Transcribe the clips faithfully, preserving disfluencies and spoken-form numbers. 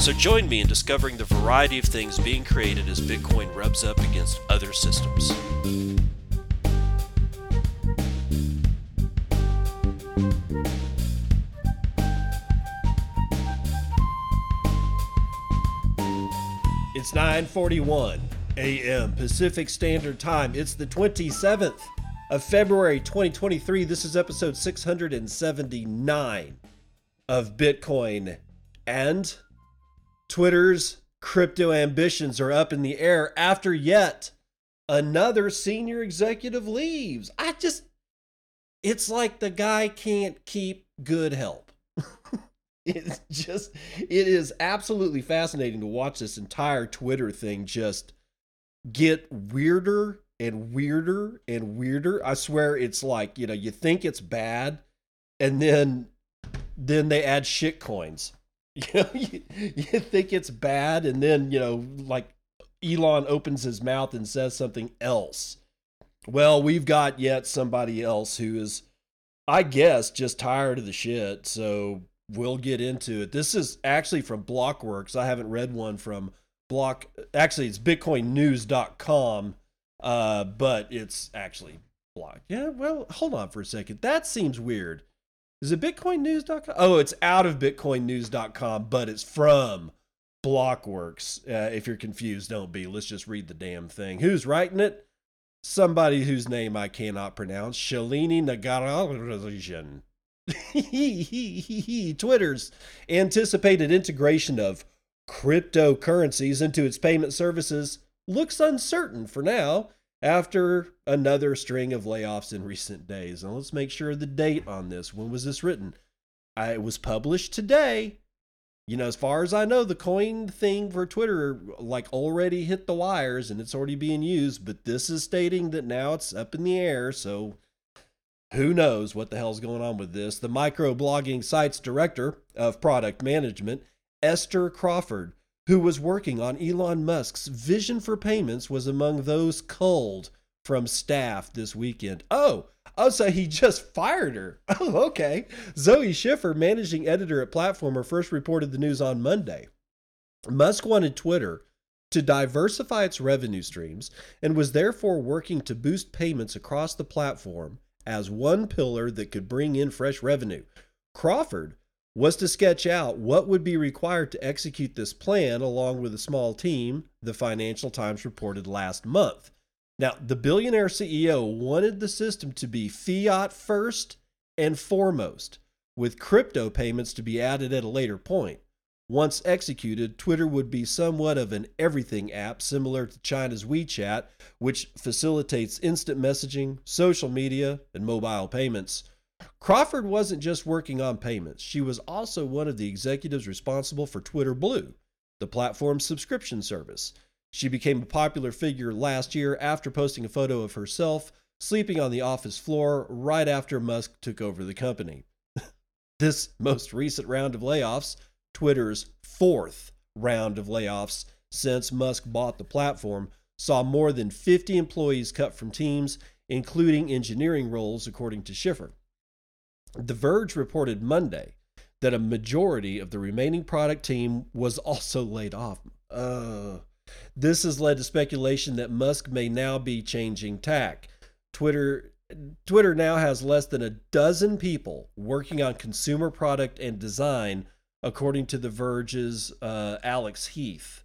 So join me in discovering the variety of things being created as Bitcoin rubs up against other systems. It's nine forty-one a m Pacific Standard Time. It's the twenty-seventh of February twenty twenty-three. This is episode six hundred seventy-nine of Bitcoin And. Twitter's crypto ambitions are up in the air after yet another senior executive leaves. I just, it's like the guy can't keep good help. It's just, it is absolutely fascinating to watch this entire Twitter thing just get weirder and weirder and weirder. I swear it's like, you know, you think it's bad and then then they add shit coins. You know, you, you think it's bad and then, you know, like Elon opens his mouth and says something else. Well, we've got yet somebody else who is, I guess, just tired of the shit. So we'll get into it. This is actually from Blockworks. I haven't read one from Block. Actually, it's Bitcoin News dot com, uh, but it's actually Block. Yeah, well, hold on for a second. That seems weird. Is it Bitcoin News dot com? Oh, it's out of Bitcoin News dot com, but it's from Blockworks. Uh, if you're confused, don't be. Let's just read the damn thing. Who's writing it? Somebody whose name I cannot pronounce. Shalini Nagarajan. Twitter's anticipated integration of cryptocurrencies into its payment services looks uncertain for now after another string of layoffs in recent days. And let's make sure the date on this. When was this written? I, it was published today. You know, as far as I know, the coin thing for Twitter like already hit the wires and it's already being used, but this is stating that now it's up in the air. So who knows what the hell's going on with this? The microblogging site's director of product management, Esther Crawford, who was working on Elon Musk's vision for payments, was among those culled from staff this weekend. Oh, oh, so he just fired her. Oh, okay. Zoe Schiffer, managing editor at Platformer, first reported the news on Monday. Musk wanted Twitter to diversify its revenue streams and was therefore working to boost payments across the platform as one pillar that could bring in fresh revenue. Crawford was to sketch out what would be required to execute this plan along with a small team, the Financial Times reported last month. Now, the billionaire C E O wanted the system to be fiat first and foremost, with crypto payments to be added at a later point. Once executed, Twitter would be somewhat of an everything app similar to China's WeChat, which facilitates instant messaging, social media, and mobile payments. Crawford wasn't just working on payments. She was also one of the executives responsible for Twitter Blue, the platform's subscription service. She became a popular figure last year after posting a photo of herself sleeping on the office floor right after Musk took over the company. This most recent round of layoffs, Twitter's fourth round of layoffs since Musk bought the platform, saw more than fifty employees cut from teams, including engineering roles, according to Schiffer. The Verge reported Monday that a majority of the remaining product team was also laid off. Uh, this has led to speculation that Musk may now be changing tack. Twitter, Twitter now has less than a dozen people working on consumer product and design, according to The Verge's uh, Alex Heath.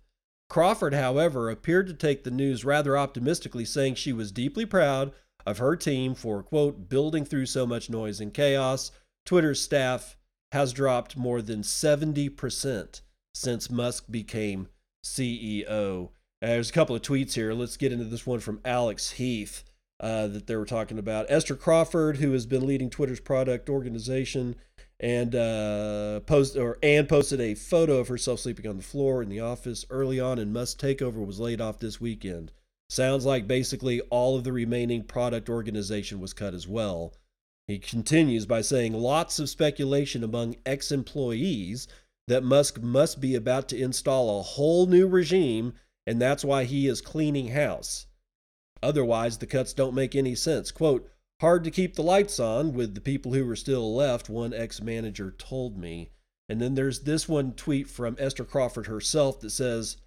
Crawford, however, appeared to take the news rather optimistically, saying she was deeply proud of her team for, quote, building through so much noise and chaos. Twitter's staff has dropped more than seventy percent since Musk became C E O. Uh, there's a couple of tweets here. Let's get into this one from Alex Heath uh, that they were talking about. Esther Crawford, who has been leading Twitter's product organization and uh, post or Ann posted a photo of herself sleeping on the floor in the office early on, and Musk Takeover was laid off this weekend. Sounds like basically all of the remaining product organization was cut as well. He continues by saying, lots of speculation among ex-employees that Musk must be about to install a whole new regime, and that's why he is cleaning house. Otherwise, the cuts don't make any sense. Quote, hard to keep the lights on with the people who were still left, one ex-manager told me. And then there's this one tweet from Esther Crawford herself that says,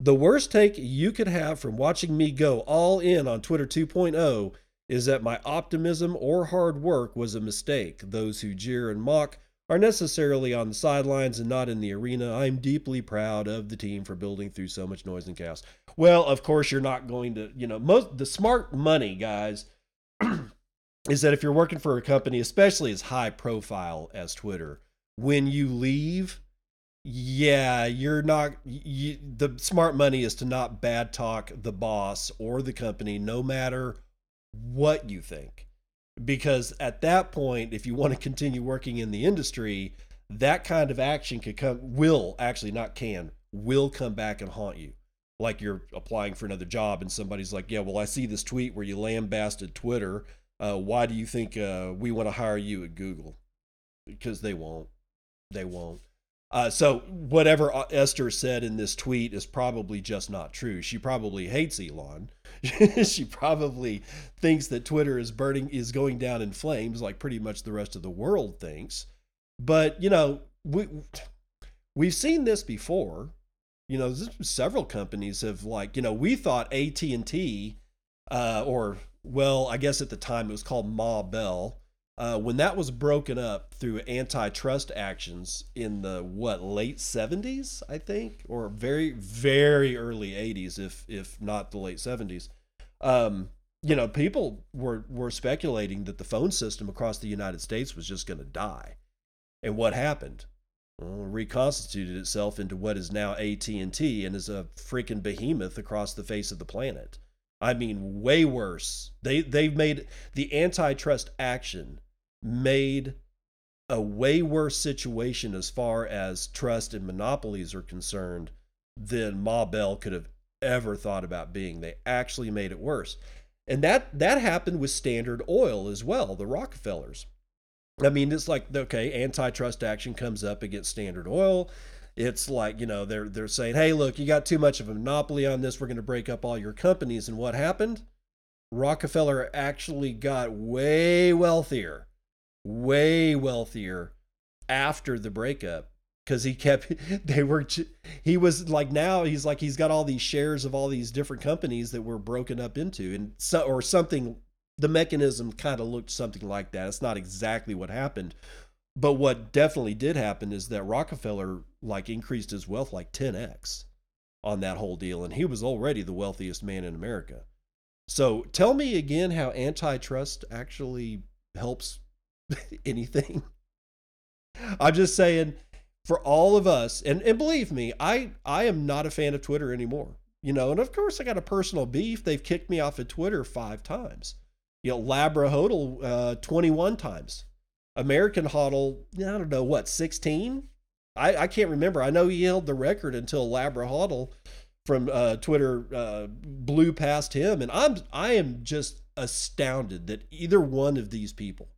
the worst take you could have from watching me go all in on Twitter two point oh is that my optimism or hard work was a mistake. Those who jeer and mock are necessarily on the sidelines and not in the arena. I'm deeply proud of the team for building through so much noise and chaos. Well, of course, you're not going to, you know, most the smart money, guys, is that if you're working for a company, especially as high profile as Twitter, when you leave, yeah, you're not, you, the smart money is to not bad talk the boss or the company, no matter what you think. Because at that point, if you want to continue working in the industry, that kind of action could come, will actually not can, will come back and haunt you. Like you're applying for another job and somebody's like, yeah, well, I see this tweet where you lambasted Twitter. Uh, why do you think uh, we want to hire you at Google? Because they won't. They won't. Uh, so whatever Esther said in this tweet is probably just not true. She probably hates Elon. She probably thinks that Twitter is burning, is going down in flames, like pretty much the rest of the world thinks. But you know, we we've seen this before. You know, several companies have like, you know, we thought A T and T, uh, or well, I guess at the time it was called Ma Bell. Uh, when that was broken up through antitrust actions in the, what, late seventies, I think, or very, very early eighties, if if not the late seventies, um, you know, people were, were speculating that the phone system across the United States was just going to die. And what happened? Well, it reconstituted itself into what is now A T and T and is a freaking behemoth across the face of the planet. I mean, way worse. They, they've made the antitrust action made a way worse situation as far as trust and monopolies are concerned than Ma Bell could have ever thought about being. They actually made it worse. And that, that happened with Standard Oil as well, the Rockefellers. I mean, it's like, okay, antitrust action comes up against Standard Oil. It's like, you know, they're they're saying, hey, look, you got too much of a monopoly on this. We're going to break up all your companies. And what happened? Rockefeller actually got way wealthier, way wealthier after the breakup because he kept, they were, he was like, now he's like, he's got all these shares of all these different companies that were broken up into and so, or something, the mechanism kind of looked something like that. It's not exactly what happened. But what definitely did happen is that Rockefeller like increased his wealth like ten x on that whole deal. And he was already the wealthiest man in America. So tell me again how antitrust actually helps anything. I'm just saying for all of us, and, and believe me, I, I am not a fan of Twitter anymore, you know, and of course I got a personal beef. They've kicked me off of Twitter five times, you know, Labra H O D L uh, twenty-one times. American H O D L, I don't know, what, sixteen? I, I can't remember. I know he held the record until Labra H O D L from uh, Twitter uh, blew past him. And I'm, I am just astounded that either one of these people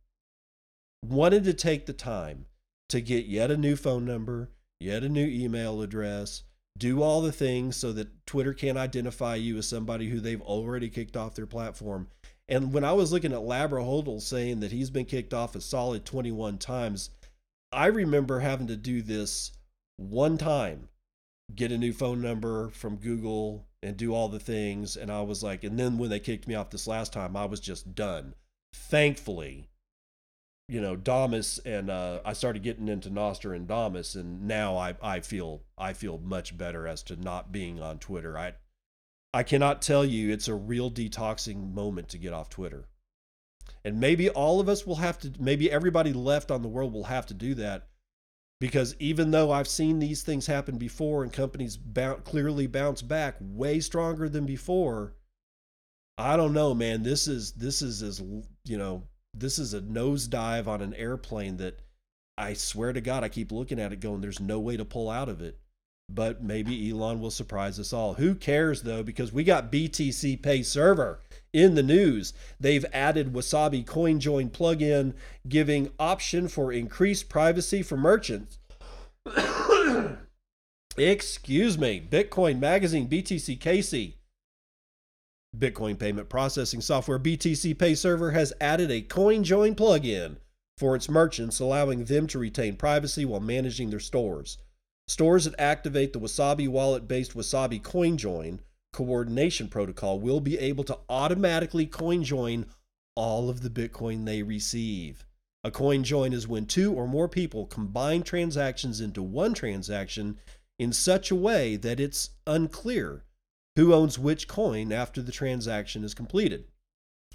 wanted to take the time to get yet a new phone number, yet a new email address, do all the things so that Twitter can't identify you as somebody who they've already kicked off their platform. And when I was looking at Labra H O D L saying that he's been kicked off a solid twenty-one times, I remember having to do this one time, get a new phone number from Google and do all the things. And I was like, and then when they kicked me off this last time, I was just done. Thankfully, you know, Damus and uh, I started getting into Nostr and Damus, and now I, I feel I feel much better as to not being on Twitter. I I cannot tell you it's a real detoxing moment to get off Twitter. And maybe all of us will have to, maybe everybody left on the world will have to do that, because even though I've seen these things happen before and companies bounce, clearly bounce back way stronger than before, I don't know, man, this is, this is, as you know, this is a nosedive on an airplane that I swear to God, I keep looking at it going, there's no way to pull out of it. But maybe Elon will surprise us all. Who cares, though, because we got B T C Pay Server in the news. They've added Wasabi CoinJoin plugin, giving option for increased privacy for merchants. Excuse me. Bitcoin Magazine, B T C Casey, Bitcoin payment processing software, B T C Pay Server has added a CoinJoin plugin for its merchants, allowing them to retain privacy while managing their stores. Stores that activate the Wasabi wallet-based Wasabi CoinJoin coordination protocol will be able to automatically CoinJoin all of the Bitcoin they receive. A CoinJoin is when two or more people combine transactions into one transaction in such a way that it's unclear who owns which coin after the transaction is completed.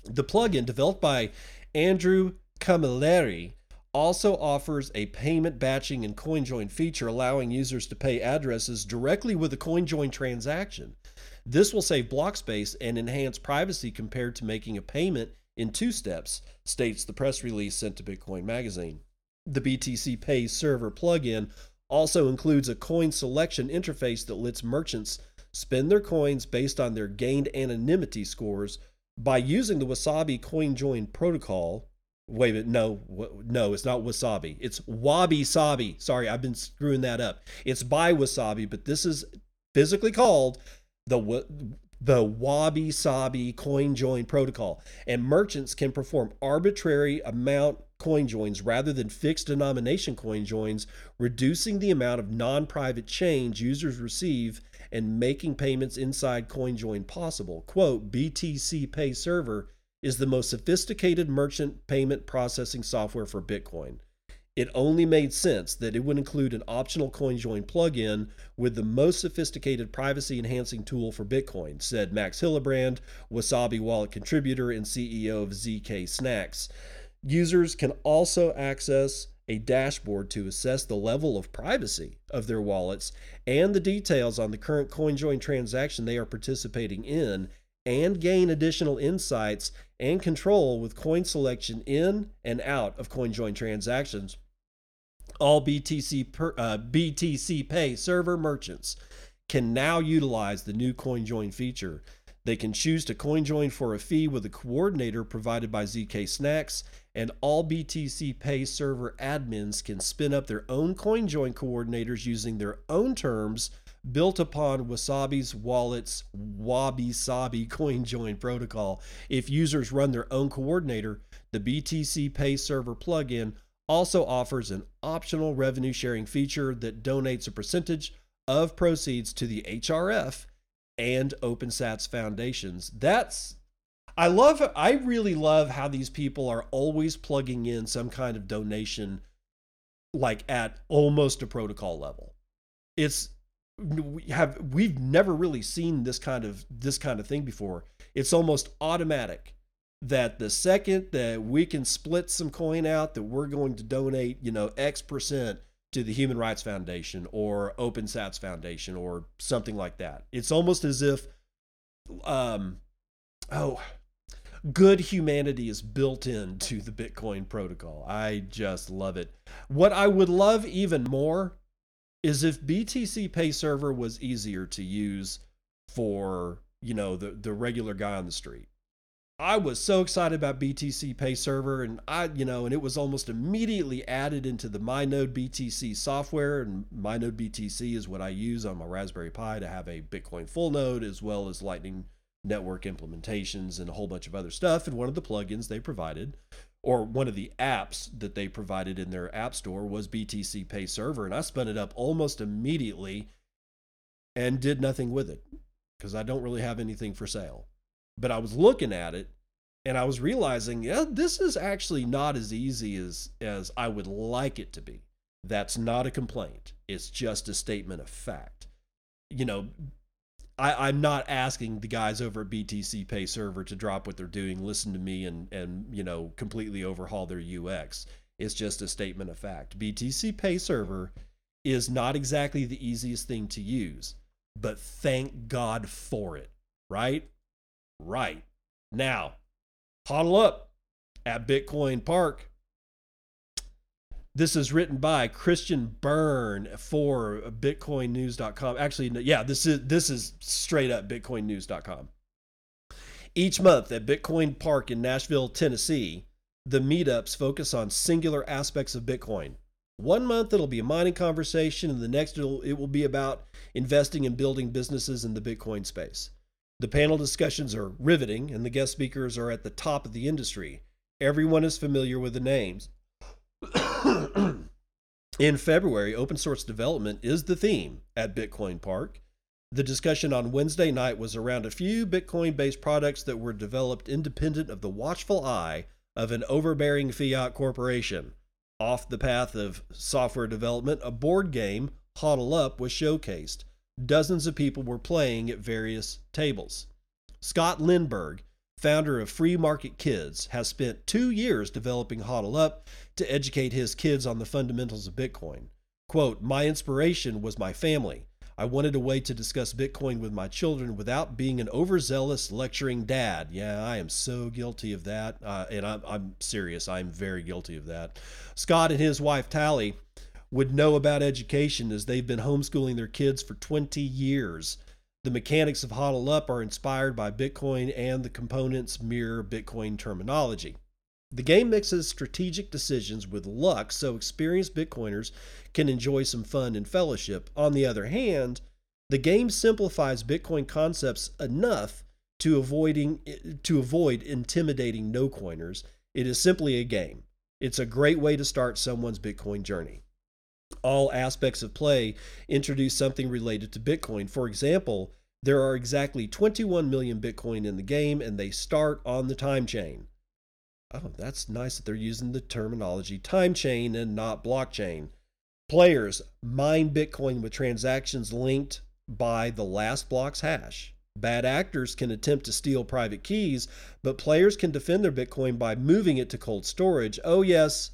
The plugin, developed by Andrew Camilleri, also offers a payment batching and CoinJoin feature, allowing users to pay addresses directly with a CoinJoin transaction. This will save block space and enhance privacy compared to making a payment in two steps, states the press release sent to Bitcoin Magazine. The B T C Pay Server plugin also includes a coin selection interface that lets merchants spend their coins based on their gained anonymity scores by using the Wasabi CoinJoin protocol. Wait a minute, no, no, it's not Wasabi. It's Wabi Sabi. Sorry, I've been screwing that up. It's by Wasabi, but this is physically called the, the Wabi Sabi CoinJoin protocol. And merchants can perform arbitrary amount CoinJoins rather than fixed denomination CoinJoins, reducing the amount of non-private change users receive and making payments inside CoinJoin possible. Quote, B T C Pay Server is the most sophisticated merchant payment processing software for Bitcoin. It only made sense that it would include an optional CoinJoin plugin with the most sophisticated privacy-enhancing tool for Bitcoin, said Max Hillebrand, Wasabi Wallet contributor and C E O of Z K Snacks. Users can also access a dashboard to assess the level of privacy of their wallets and the details on the current CoinJoin transaction they are participating in, and gain additional insights and control with coin selection in and out of CoinJoin transactions. All B T C per, uh, B T C Pay Server merchants can now utilize the new CoinJoin feature. They can choose to CoinJoin for a fee with a coordinator provided by Z K Snacks, and all B T C Pay Server admins can spin up their own CoinJoin coordinators using their own terms built upon Wasabi's wallet's Wabi Sabi CoinJoin protocol. If users run their own coordinator, the B T C Pay Server plugin also offers an optional revenue sharing feature that donates a percentage of proceeds to the H R F and OpenSats foundations. That's, I love, I really love how these people are always plugging in some kind of donation, like at almost a protocol level. It's, we have, we've never really seen this kind of, this kind of thing before. It's almost automatic that the second that we can split some coin out, that we're going to donate, you know, X percent to the Human Rights Foundation or OpenSats Foundation or something like that. It's almost as if, um, oh, good humanity is built into the Bitcoin protocol. I just love it. What I would love even more is if B T C Pay Server was easier to use for, you know, the, the regular guy on the street. I was so excited about B T C Pay Server, and I, you know, and it was almost immediately added into the MyNode B T C software. And MyNode B T C is what I use on my Raspberry Pi to have a Bitcoin full node, as well as Lightning Network implementations and a whole bunch of other stuff. And one of the plugins they provided, or one of the apps that they provided in their app store, was B T C Pay Server. And I spun it up almost immediately and did nothing with it because I don't really have anything for sale. But I was looking at it and I was realizing, yeah, this is actually not as easy as, as I would like it to be. That's not a complaint. It's just a statement of fact. You know, I, I'm not asking the guys over at B T C Pay Server to drop what they're doing, listen to me, and, and, you know, completely overhaul their U X. It's just a statement of fact. B T C Pay Server is not exactly the easiest thing to use, but thank God for it, right? Right now, HODL Up at Bitcoin Park. This is written by Christian Byrne for Bitcoin News dot com. Actually, yeah, this is this is straight up Bitcoin News dot com. Each month at Bitcoin Park in Nashville, Tennessee, the meetups focus on singular aspects of Bitcoin. One month it'll be a mining conversation, and the next it'll, it will be about investing and building businesses in the Bitcoin space. The panel discussions are riveting, and the guest speakers are at the top of the industry. Everyone is familiar with the names. In February, open source development is the theme at Bitcoin Park. The discussion on Wednesday night was around a few Bitcoin-based products that were developed independent of the watchful eye of an overbearing fiat corporation. Off the path of software development, a board game, H O D L Up, was showcased. Dozens of people were playing at various tables. Scott Lindberg, founder of Free Market Kids, has spent two years developing H O D L Up to educate his kids on the fundamentals of Bitcoin. Quote, "My inspiration was my family. I wanted a way to discuss Bitcoin with my children without being an overzealous lecturing dad." Yeah, I am so guilty of that. Uh, and I'm, I'm serious. I'm very guilty of that. Scott and his wife, Tally, would know about education as they've been homeschooling their kids for twenty years. The mechanics of H O D L Up are inspired by Bitcoin and the components mirror Bitcoin terminology. The game mixes strategic decisions with luck so experienced Bitcoiners can enjoy some fun and fellowship. On the other hand, the game simplifies Bitcoin concepts enough to, avoiding, to avoid intimidating no-coiners. It is simply a game. It's a great way to start someone's Bitcoin journey. All aspects of play introduce something related to Bitcoin. For example, there are exactly twenty-one million Bitcoin in the game, and they start on the time chain. Oh, that's nice that they're using the terminology time chain and not blockchain. Players mine Bitcoin with transactions linked by the last block's hash. Bad actors can attempt to steal private keys, but players can defend their Bitcoin by moving it to cold storage. Oh yes,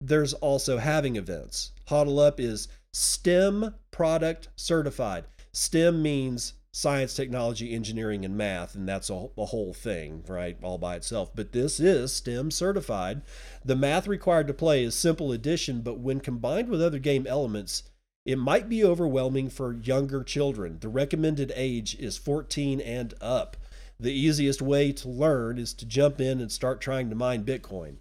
there's also halving events. H O D L Up is STEM product certified. STEM means science, technology, engineering, and math, and that's a, a whole thing, right, all by itself. But this is STEM certified. The math required to play is simple addition, but when combined with other game elements, it might be overwhelming for younger children. The recommended age is fourteen and up. The easiest way to learn is to jump in and start trying to mine Bitcoin.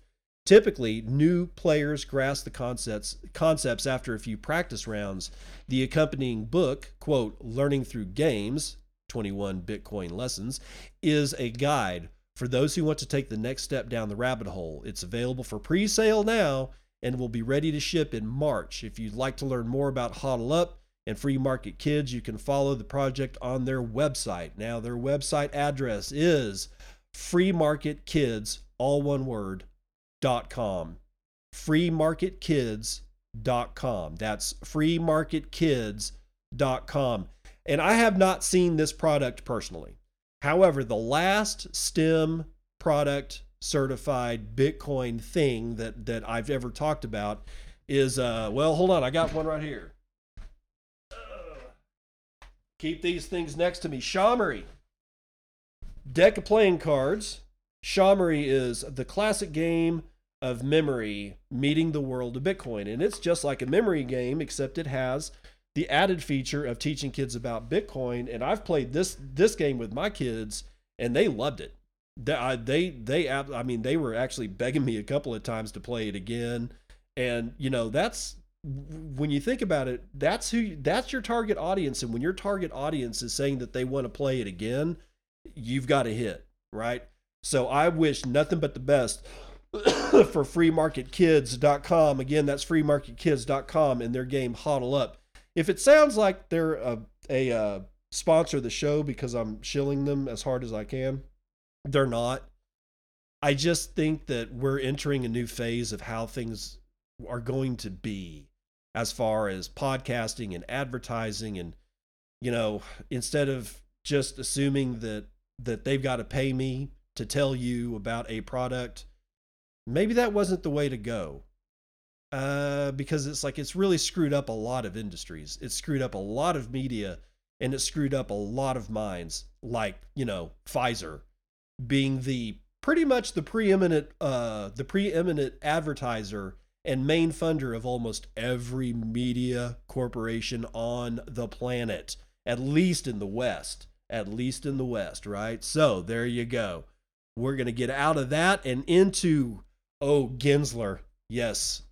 Typically, new players grasp the concepts, concepts after a few practice rounds. The accompanying book, quote, "Learning Through Games, twenty-one Bitcoin Lessons," is a guide for those who want to take the next step down the rabbit hole. It's available for pre-sale now and will be ready to ship in March. If you'd like to learn more about H O D L Up and Free Market Kids, you can follow the project on their website. Now, their website address is freemarketkids, all one word, dot com freemarketkids dot com. That's freemarketkids dot com. And I have not seen this product personally. However, the last STEM product certified Bitcoin thing that that I've ever talked about is uh well, hold on, I got one right here. Uh, keep these things next to me. Shamory. Deck of playing cards. Shamory is the classic game of memory meeting the world of Bitcoin. And it's just like a memory game, except it has the added feature of teaching kids about Bitcoin. And I've played this this game with my kids, and they loved it. They, they, they, I mean, they were actually begging me a couple of times to play it again. And, you know, that's, when you think about it, that's who, that's your target audience. And when your target audience is saying that they want to play it again, you've got to hit, right? So I wish nothing but the best for free market kids dot com. Again, that's free market kids dot com and their game H O D L Up. If it sounds like they're a, a uh, sponsor of the show because I'm shilling them as hard as I can, they're not. I just think that we're entering a new phase of how things are going to be as far as podcasting and advertising. And, you know, instead of just assuming that, that they've got to pay me to tell you about a product, maybe that wasn't the way to go, uh, because it's like, it's really screwed up a lot of industries. It's screwed up a lot of media, and it screwed up a lot of minds, like, you know, Pfizer being the pretty much the preeminent, uh, the preeminent advertiser and main funder of almost every media corporation on the planet, at least in the West, at least in the West, right? So there you go. We're going to get out of that and into, oh, Gensler. Yes.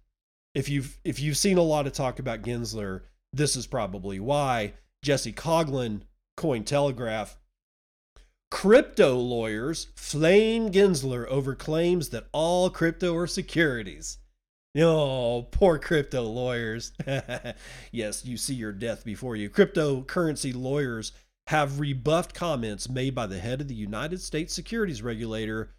If you've, if you've seen a lot of talk about Gensler, this is probably why. Jesse Coughlin, Cointelegraph. Crypto lawyers flame Gensler over claims that all crypto are securities. Oh, poor crypto lawyers. Yes, you see your death before you. Cryptocurrency lawyers have rebuffed comments made by the head of the United States securities regulator,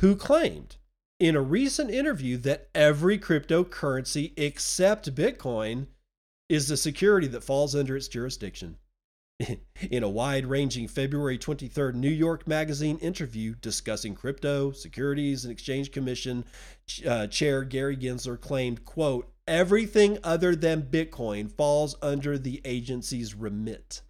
who claimed in a recent interview that every cryptocurrency except Bitcoin is a security that falls under its jurisdiction. In a wide-ranging February twenty-third New York Magazine interview discussing crypto, Securities and Exchange Commission, uh, Chair Gary Gensler claimed, quote, everything other than Bitcoin falls under the agency's remit.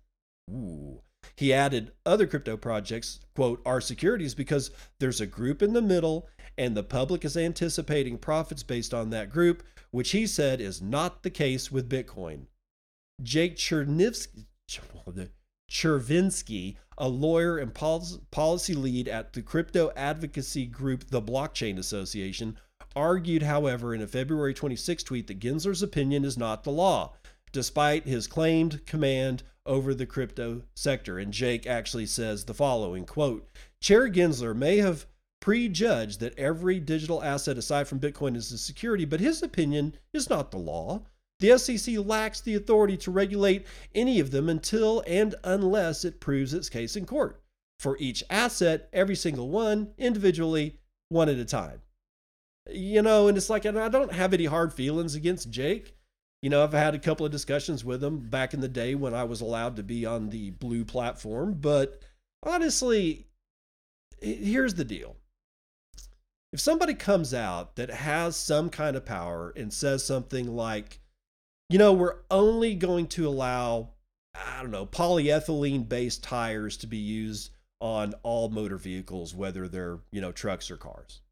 Ooh. He added other crypto projects, quote, are securities because there's a group in the middle and the public is anticipating profits based on that group, which he said is not the case with Bitcoin. Jake Chervinsky, Chervinsky, a lawyer and policy lead at the crypto advocacy group The Blockchain Association, argued, however, in a February twenty-sixth tweet that Gensler's opinion is not the law, despite his claimed command over the crypto sector. And Jake actually says the following, quote, Chair Gensler may have prejudged that every digital asset aside from Bitcoin is a security, but his opinion is not the law. The S E C lacks the authority to regulate any of them until and unless it proves its case in court. For each asset, every single one, individually, one at a time. You know, and it's like, I don't have any hard feelings against Jake. You know, I've had a couple of discussions with him back in the day when I was allowed to be on the blue platform. But honestly, here's the deal. If somebody comes out that has some kind of power and says something like, you know, we're only going to allow, I don't know, polyethylene-based tires to be used on all motor vehicles, whether they're, you know, trucks or cars.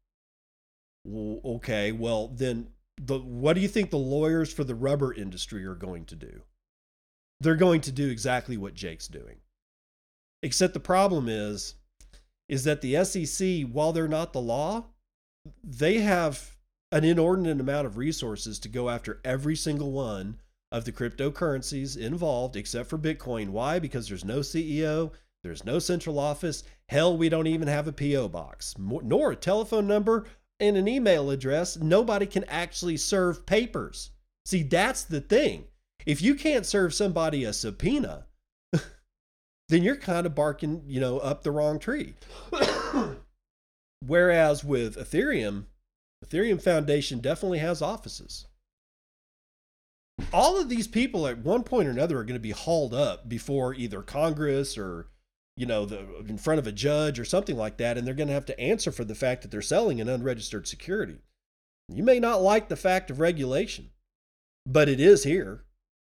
Well, okay, well, then the, what do you think the lawyers for the rubber industry are going to do? They're going to do exactly what Jake's doing. Except the problem is, is that the S E C, while they're not the law, they have an inordinate amount of resources to go after every single one of the cryptocurrencies involved, except for Bitcoin. Why? Because there's no C E O, there's no central office. Hell, we don't even have a P O box, nor a telephone number and an email address. Nobody can actually serve papers. See, that's the thing. If you can't serve somebody a subpoena, then you're kind of barking, you know, up the wrong tree. Whereas with Ethereum, Ethereum Foundation definitely has offices. All of these people at one point or another are going to be hauled up before either Congress or, you know, the, in front of a judge or something like that. And they're going to have to answer for the fact that they're selling an unregistered security. You may not like the fact of regulation, but it is here.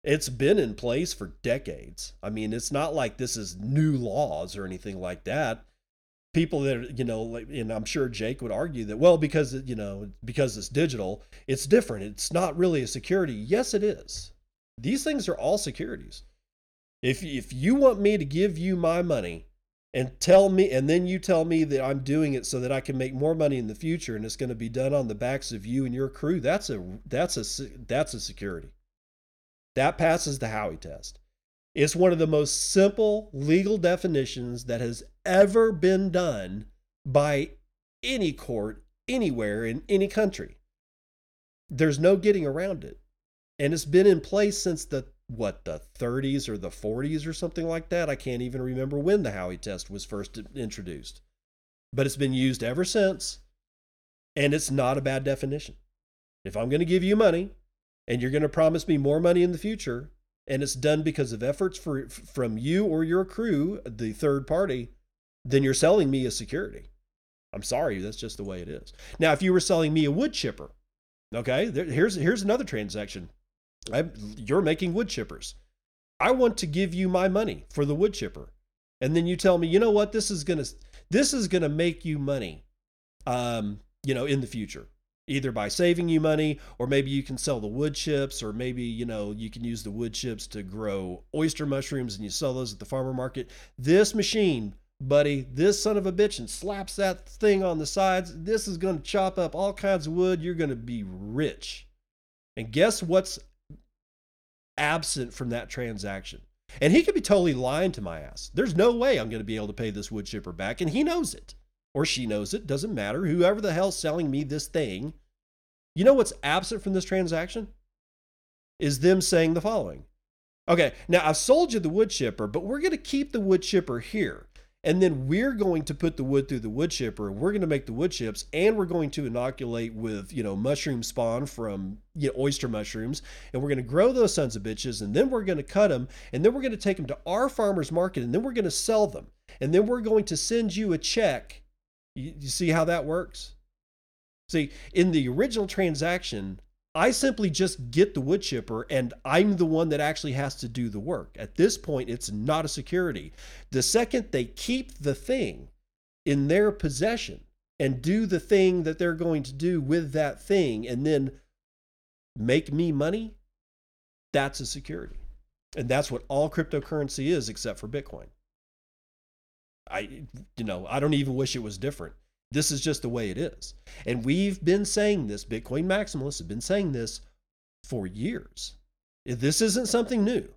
It's been in place for decades. I mean, it's not like this is new laws or anything like that. People that are, you know, and I'm sure Jake would argue that, well, because, you know, because it's digital, it's different. It's not really a security. Yes, it is. These things are all securities. If, if you want me to give you my money and tell me, and then you tell me that I'm doing it so that I can make more money in the future, and it's going to be done on the backs of you and your crew, that's a, that's a, that's a security. That passes the Howey test. It's one of the most simple legal definitions that has ever been done by any court, anywhere, in any country. There's no getting around it. And it's been in place since the, what, the thirties or the forties or something like that. I can't even remember when the Howey test was first introduced. But it's been used ever since. And it's not a bad definition. If I'm going to give you money and you're going to promise me more money in the future, and it's done because of efforts for, from you or your crew, the third party, then you're selling me a security. I'm sorry, that's just the way it is. Now, if you were selling me a wood chipper, okay, there, here's, here's another transaction. I, you're making wood chippers. I want to give you my money for the wood chipper. And then you tell me, you know what, this is going to, this is going to make you money, um, you know, in the future. either by saving you money, or maybe you can sell the wood chips, or maybe, you know, you can use the wood chips to grow oyster mushrooms and you sell those at the farmer market. This machine, buddy, this son of a bitch, and slaps that thing on the sides. This is going to chop up all kinds of wood. You're going to be rich. And guess what's absent from that transaction? And he could be totally lying to my ass. There's no way I'm going to be able to pay this wood chipper back. And he knows it. Or she knows it. Doesn't matter. Whoever the hell's selling me this thing. You know what's absent from this transaction? Is them saying the following. Okay, now I've sold you the wood chipper, but we're going to keep the wood chipper here. And then we're going to put the wood through the wood chipper. We're going to make the wood chips, and we're going to inoculate with, you know, mushroom spawn from, you know, oyster mushrooms. And we're going to grow those sons of bitches. And then we're going to cut them. And then we're going to take them to our farmer's market. And then we're going to sell them. And then we're going to send you a check. You, you see how that works? See, in the original transaction, I simply just get the wood chipper, and I'm the one that actually has to do the work. At this point, it's not a security. The second they keep the thing in their possession and do the thing that they're going to do with that thing and then make me money, that's a security. And that's what all cryptocurrency is except for Bitcoin. I, you know, I don't even wish it was different. This is just the way it is. And we've been saying this, Bitcoin maximalists have been saying this for years. This isn't something new.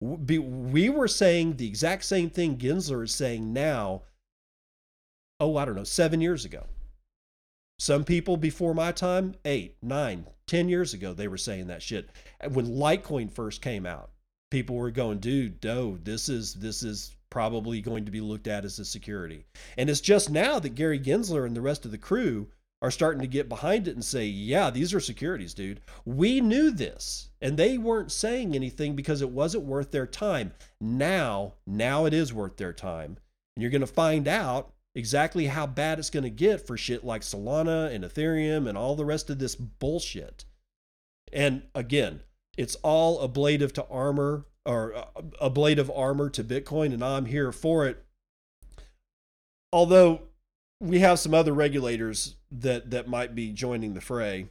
We were saying the exact same thing Gensler is saying now, oh, I don't know, seven years ago. Some people before my time, eight, nine, ten years ago, they were saying that shit. When Litecoin first came out, people were going, dude, no, this is, this is, probably going to be looked at as a security. And it's just now that Gary Gensler and the rest of the crew are starting to get behind it and say, yeah, these are securities, dude. We knew this, and they weren't saying anything because it wasn't worth their time. Now, now it is worth their time. And you're going to find out exactly how bad it's going to get for shit like Solana and Ethereum and all the rest of this bullshit. And again, it's all ablative to armor, or a blade of armor to Bitcoin, and I'm here for it. Although we have some other regulators that, that might be joining the fray.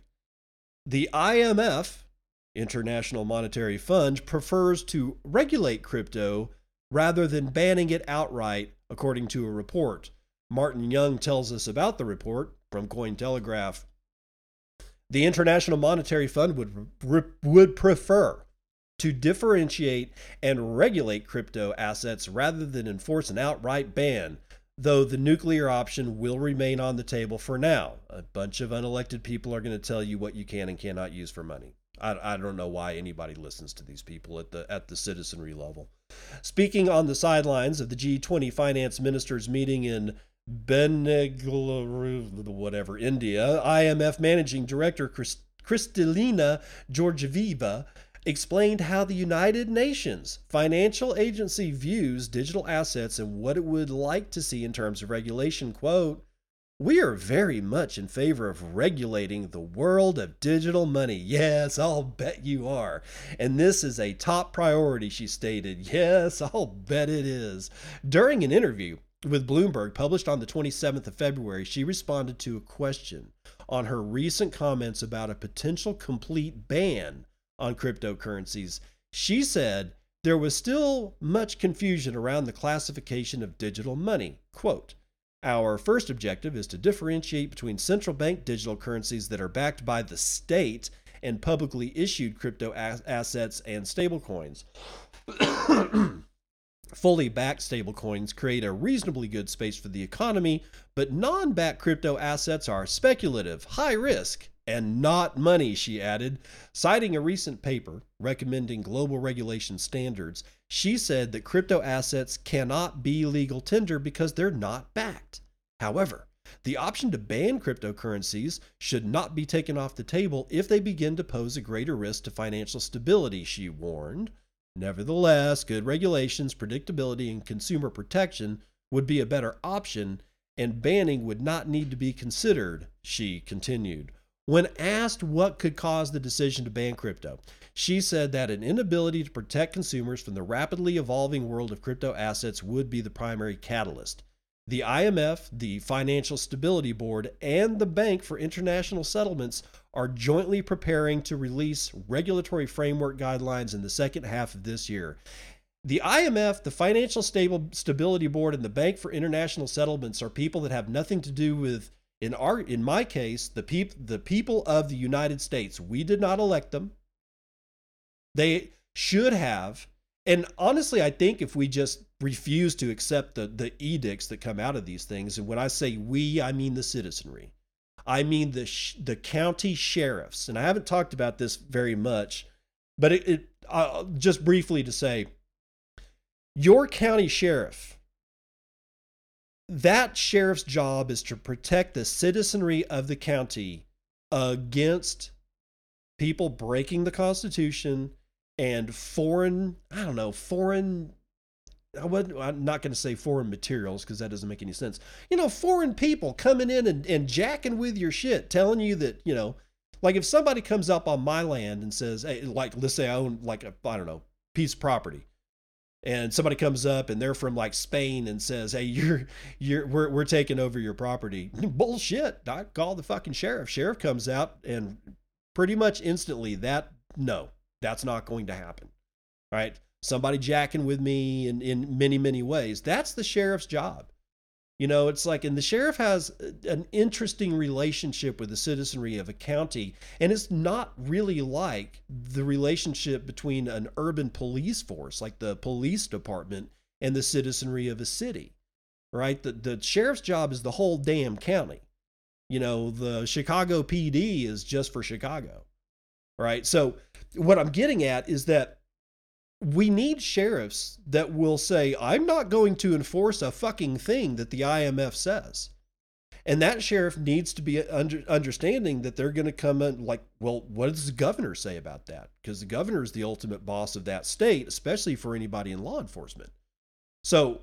The I M F, International Monetary Fund, prefers to regulate crypto rather than banning it outright, according to a report. Martin Young tells us about the report from Cointelegraph. The International Monetary Fund would, would prefer to differentiate and regulate crypto assets rather than enforce an outright ban, though the nuclear option will remain on the table for now. A bunch of unelected people are going to tell you what you can and cannot use for money. I, I don't know why anybody listens to these people at the at the citizenry level. Speaking on the sidelines of the G twenty finance ministers meeting in Bengaluru, whatever, India, I M F managing director Christ- Kristalina Georgieva explained how the United Nations Financial Agency views digital assets and what it would like to see in terms of regulation. Quote, "We are very much in favor of regulating the world of digital money." Yes, I'll bet you are. "And this is a top priority," she stated. Yes, I'll bet it is. During an interview with Bloomberg published on the twenty-seventh of February, she responded to a question on her recent comments about a potential complete ban on cryptocurrencies. She said there was still much confusion around the classification of digital money. Quote, "Our first objective is to differentiate between central bank digital currencies that are backed by the state and publicly issued crypto as- assets and stablecoins. Fully backed stablecoins create a reasonably good space for the economy, but non-backed crypto assets are speculative, high risk, and not money," she added. Citing a recent paper recommending global regulation standards, she said that crypto assets cannot be legal tender because they're not backed. However, the option to ban cryptocurrencies should not be taken off the table if they begin to pose a greater risk to financial stability, she warned. Nevertheless, good regulations, predictability, and consumer protection would be a better option, and banning would not need to be considered, she continued. When asked what could cause the decision to ban crypto, she said that an inability to protect consumers from the rapidly evolving world of crypto assets would be the primary catalyst. The I M F, the Financial Stability Board, and the Bank for International Settlements are jointly preparing to release regulatory framework guidelines in the second half of this year. The I M F, the Financial Stability Board, and the Bank for International Settlements are people that have nothing to do with, in our, in my case, the peop, the people of the United States. We did not elect them. They should have. And honestly, I think if we just refuse to accept the, the edicts that come out of these things, and when I say we, I mean the citizenry. I mean the sh- the county sheriffs. And I haven't talked about this very much, but it, it uh, just briefly to say, your county sheriff, that sheriff's job is to protect the citizenry of the county against people breaking the Constitution and foreign, I don't know, foreign, I would, I'm not going to say foreign materials because that doesn't make any sense. You know, foreign people coming in and, and jacking with your shit, telling you that, you know, like if somebody comes up on my land and says, hey, like, let's say I own like a, I don't know, piece of property. And somebody comes up and they're from like Spain and says, hey, you're, you're, we're, we're taking over your property. Bullshit. I call the fucking sheriff. Sheriff comes out and pretty much instantly that, no, that's not going to happen. Right? Somebody jacking with me in, in many, many ways. That's the sheriff's job. You know, it's like, and the sheriff has an interesting relationship with the citizenry of a county. And it's not really like the relationship between an urban police force, like the police department, and the citizenry of a city, right? The, the sheriff's job is the whole damn county. You know, the Chicago P D is just for Chicago, right? So what I'm getting at is that we need sheriffs that will say, I'm not going to enforce a fucking thing that the I M F says. And that sheriff needs to be under, understanding that they're going to come in like, well, what does the governor say about that? Because the governor is the ultimate boss of that state, especially for anybody in law enforcement. So,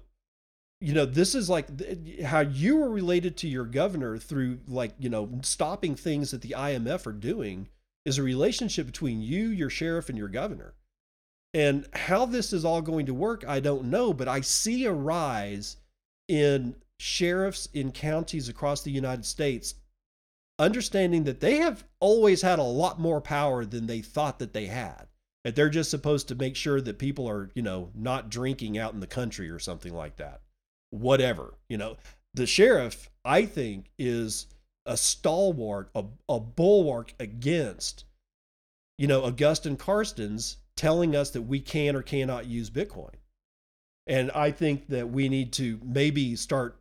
you know, this is like how you were related to your governor through like, you know, stopping things that the I M F are doing is a relationship between you, your sheriff, and your governor. And how this is all going to work, I don't know, but I see a rise in sheriffs in counties across the United States, understanding that they have always had a lot more power than they thought that they had. That they're just supposed to make sure that people are, you know, not drinking out in the country or something like that. Whatever, you know, the sheriff, I think, is a stalwart, a, a bulwark against, you know, Augustin Karstens telling us that we can or cannot use Bitcoin. And I think that we need to maybe start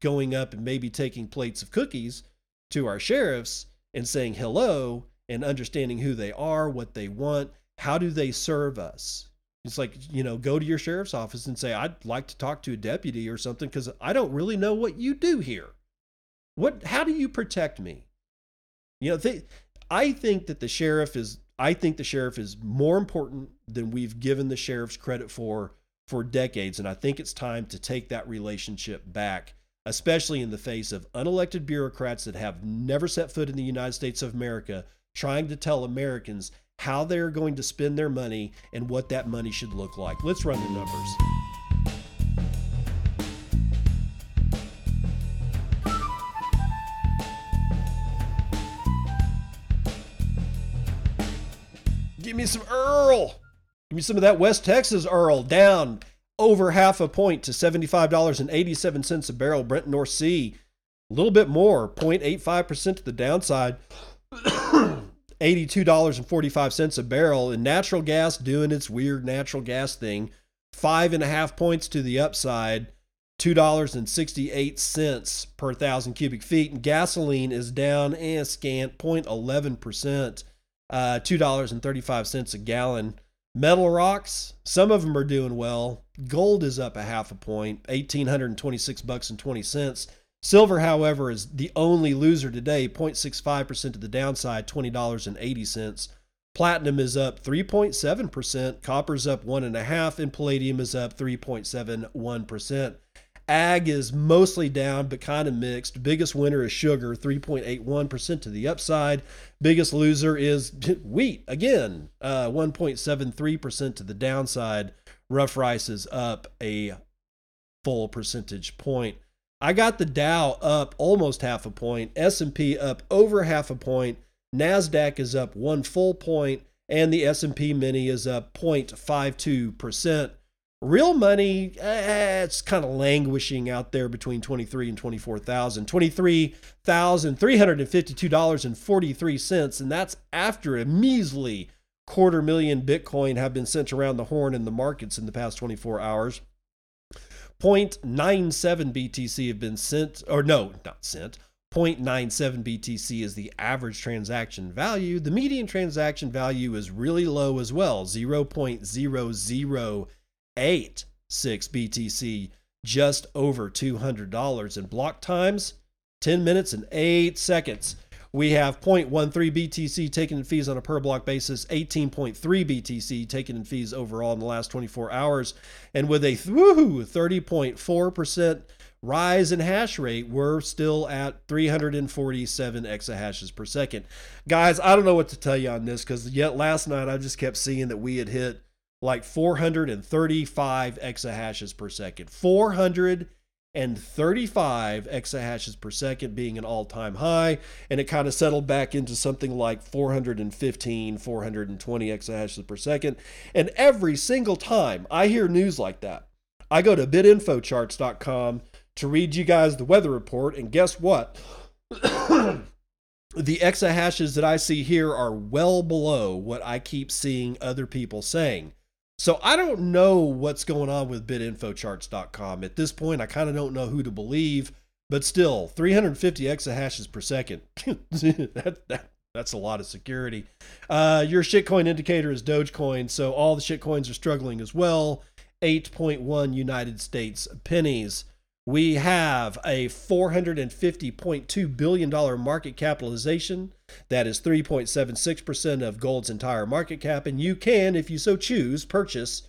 going up and maybe taking plates of cookies to our sheriffs and saying hello and understanding who they are, what they want, how do they serve us? It's like, you know, go to your sheriff's office and say, I'd like to talk to a deputy or something because I don't really know what you do here. What, how do you protect me? You know, they, I think that the sheriff is I think the sheriff is more important than we've given the sheriffs credit for for decades. And I think it's time to take that relationship back, especially in the face of unelected bureaucrats that have never set foot in the United States of America, trying to tell Americans how they're going to spend their money and what that money should look like. Let's run the numbers. Give me some Earl. Give me some of that West Texas Earl, down over half a point to seventy-five dollars and eighty-seven cents a barrel. Brent North Sea, a little bit more, zero point eight five percent to the downside, eighty-two dollars and forty-five cents a barrel. And natural gas doing its weird natural gas thing, five and a half points to the upside, two dollars and sixty-eight cents per thousand cubic feet. And gasoline is down and scant, zero point one one percent. Uh, two dollars and thirty-five cents a gallon. Metal rocks, some of them are doing well. Gold is up a half a point, one thousand eight hundred twenty-six bucks and twenty cents. Silver, however, is the only loser today, zero point six five percent to the downside, twenty dollars and eighty cents. Platinum is up three point seven percent. Copper's up one and a half, and palladium is up three point seven one percent. Ag is mostly down, but kind of mixed. Biggest winner is sugar, three point eight one percent to the upside. Biggest loser is wheat, again, uh, one point seven three percent to the downside. Rough rice is up a full percentage point. I got the Dow up almost half a point, S and P up over half a point, NASDAQ is up one full point, and the S and P mini is up zero point five two percent. Real money, eh, it's kind of languishing out there between twenty-three and twenty-four thousand. twenty-three thousand three hundred fifty-two dollars and forty-three cents, and that's after a measly quarter million Bitcoin have been sent around the horn in the markets in the past twenty-four hours. zero point nine seven B T C have been sent, or no, not sent. zero point nine seven B T C is the average transaction value. The median transaction value is really low as well, zero point zero zero eight six B T C, just over two hundred dollars. In block times, ten minutes and eight seconds. We have zero point one three B T C taken in fees on a per block basis, eighteen point three B T C taken in fees overall in the last twenty-four hours. And with a thirty point four percent rise in hash rate, we're still at three hundred forty-seven exahashes per second. Guys, I don't know what to tell you on this, because yet last night I just kept seeing that we had hit like four hundred thirty-five exahashes per second. four hundred thirty-five exahashes per second being an all-time high, and it kind of settled back into something like four hundred fifteen, four hundred twenty exahashes per second. And every single time I hear news like that, I go to bit info charts dot com to read you guys the weather report, and guess what? The exahashes that I see here are well below what I keep seeing other people saying. So I don't know what's going on with bit info charts dot com. At this point, I kind of don't know who to believe, but still, three hundred fifty exahashes per second. that, that, that's a lot of security. Uh, your shitcoin indicator is Dogecoin, so all the shitcoins are struggling as well. eight point one United States pennies. We have a four hundred fifty point two billion dollars market capitalization. That is three point seven six percent of gold's entire market cap. And you can, if you so choose, purchase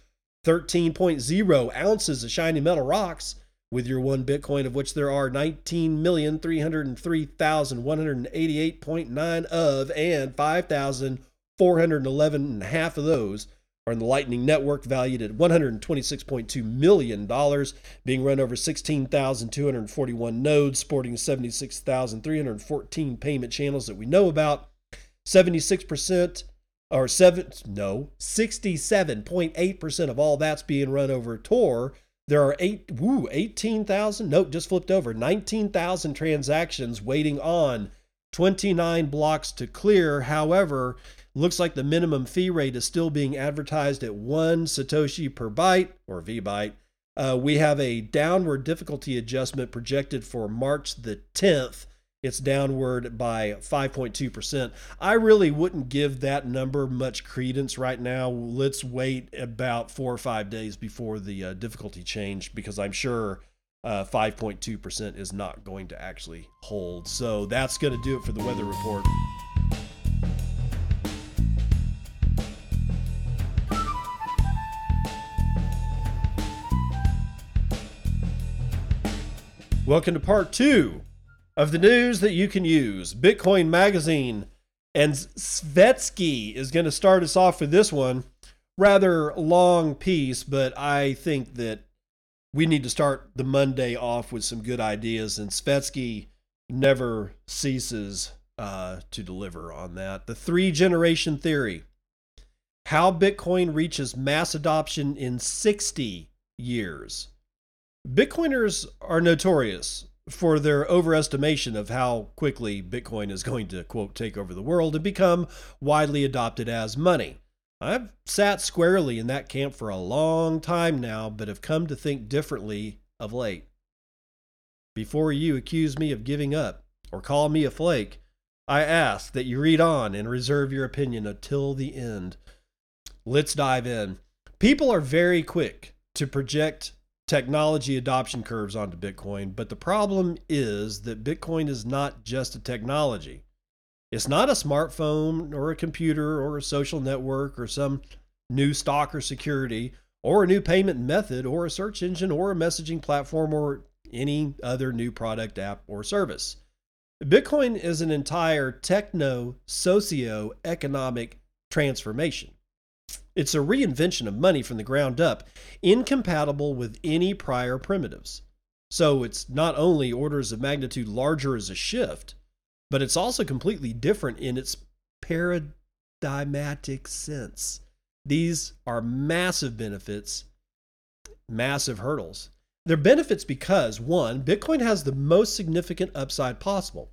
thirteen point zero ounces of shiny metal rocks with your one Bitcoin, of which there are nineteen million three hundred three thousand one hundred eighty-eight point nine of, and five thousand four hundred eleven and a half of those are in the Lightning Network, valued at one hundred twenty-six point two million dollars, being run over sixteen thousand two hundred forty-one nodes, sporting seventy-six thousand three hundred fourteen payment channels that we know about. seventy-six percent or seven, no, sixty-seven point eight percent of all that's being run over Tor. There are eight, woo, eighteen thousand, nope, just flipped over, nineteen thousand transactions waiting on twenty-nine blocks to clear. However, looks like the minimum fee rate is still being advertised at one Satoshi per byte, or V-byte. Uh, we have a downward difficulty adjustment projected for March the tenth. It's downward by five point two percent. I really wouldn't give that number much credence right now. Let's wait about four or five days before the uh, difficulty change, because I'm sure uh, five point two percent is not going to actually hold. So that's going to do it for the weather report. Welcome to part two of the news that you can use. Bitcoin Magazine and Svetsky is going to start us off with this one. Rather long piece, but I think that we need to start the Monday off with some good ideas, and Svetsky never ceases uh, to deliver on that. The three-generation theory. How Bitcoin reaches mass adoption in sixty years. Bitcoiners are notorious for their overestimation of how quickly Bitcoin is going to, quote, take over the world and become widely adopted as money. I've sat squarely in that camp for a long time now, but have come to think differently of late. Before you accuse me of giving up or call me a flake, I ask that you read on and reserve your opinion until the end. Let's dive in. People are very quick to project technology adoption curves onto Bitcoin, but the problem is that Bitcoin is not just a technology. It's not a smartphone or a computer or a social network or some new stock or security or a new payment method or a search engine or a messaging platform or any other new product, app, or service. Bitcoin is an entire techno-socio-economic transformation. It's a reinvention of money from the ground up, incompatible with any prior primitives. So it's not only orders of magnitude larger as a shift, but it's also completely different in its paradigmatic sense. These are massive benefits, massive hurdles. They're benefits because, one, Bitcoin has the most significant upside possible.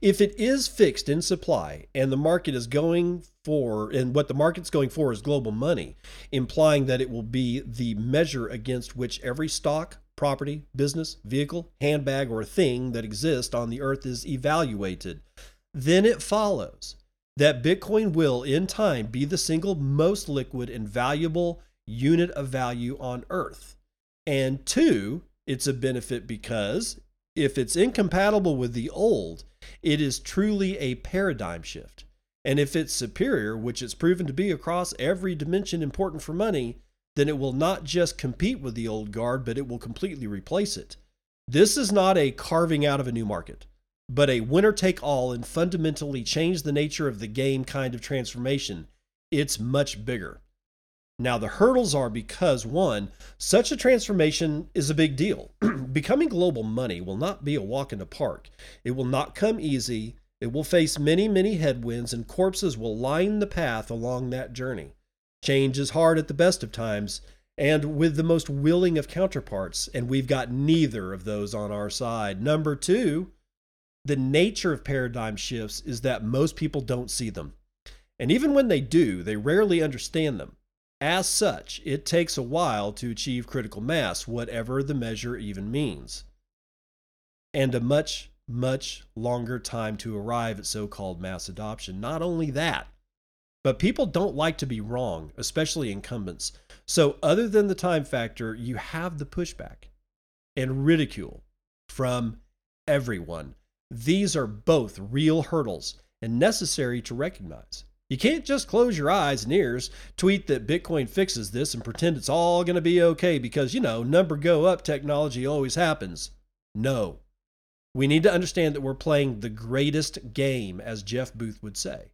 If it is fixed in supply and the market is going for, and what the market's going for is global money, implying that it will be the measure against which every stock, property, business, vehicle, handbag, or thing that exists on the earth is evaluated, then it follows that Bitcoin will in time be the single most liquid and valuable unit of value on earth. And two, it's a benefit because if it's incompatible with the old, it is truly a paradigm shift. And if it's superior, which it's proven to be across every dimension important for money, then it will not just compete with the old guard, but it will completely replace it. This is not a carving out of a new market, but a winner take all and fundamentally change the nature of the game kind of transformation. It's much bigger. Now, the hurdles are because, one, such a transformation is a big deal. Becoming global money will not be a walk in the park. It will not come easy. It will face many, many headwinds, and corpses will line the path along that journey. Change is hard at the best of times and with the most willing of counterparts, and we've got neither of those on our side. Number two, the nature of paradigm shifts is that most people don't see them. And even when they do, they rarely understand them. As such, it takes a while to achieve critical mass, whatever the measure even means, and a much, much longer time to arrive at so-called mass adoption. Not only that, but people don't like to be wrong, especially incumbents. So other than the time factor, you have the pushback and ridicule from everyone. These are both real hurdles and necessary to recognize. You can't just close your eyes and ears, tweet that Bitcoin fixes this and pretend it's all going to be okay because, you know, number go up technology always happens. No. We need to understand that we're playing the greatest game, as Jeff Booth would say,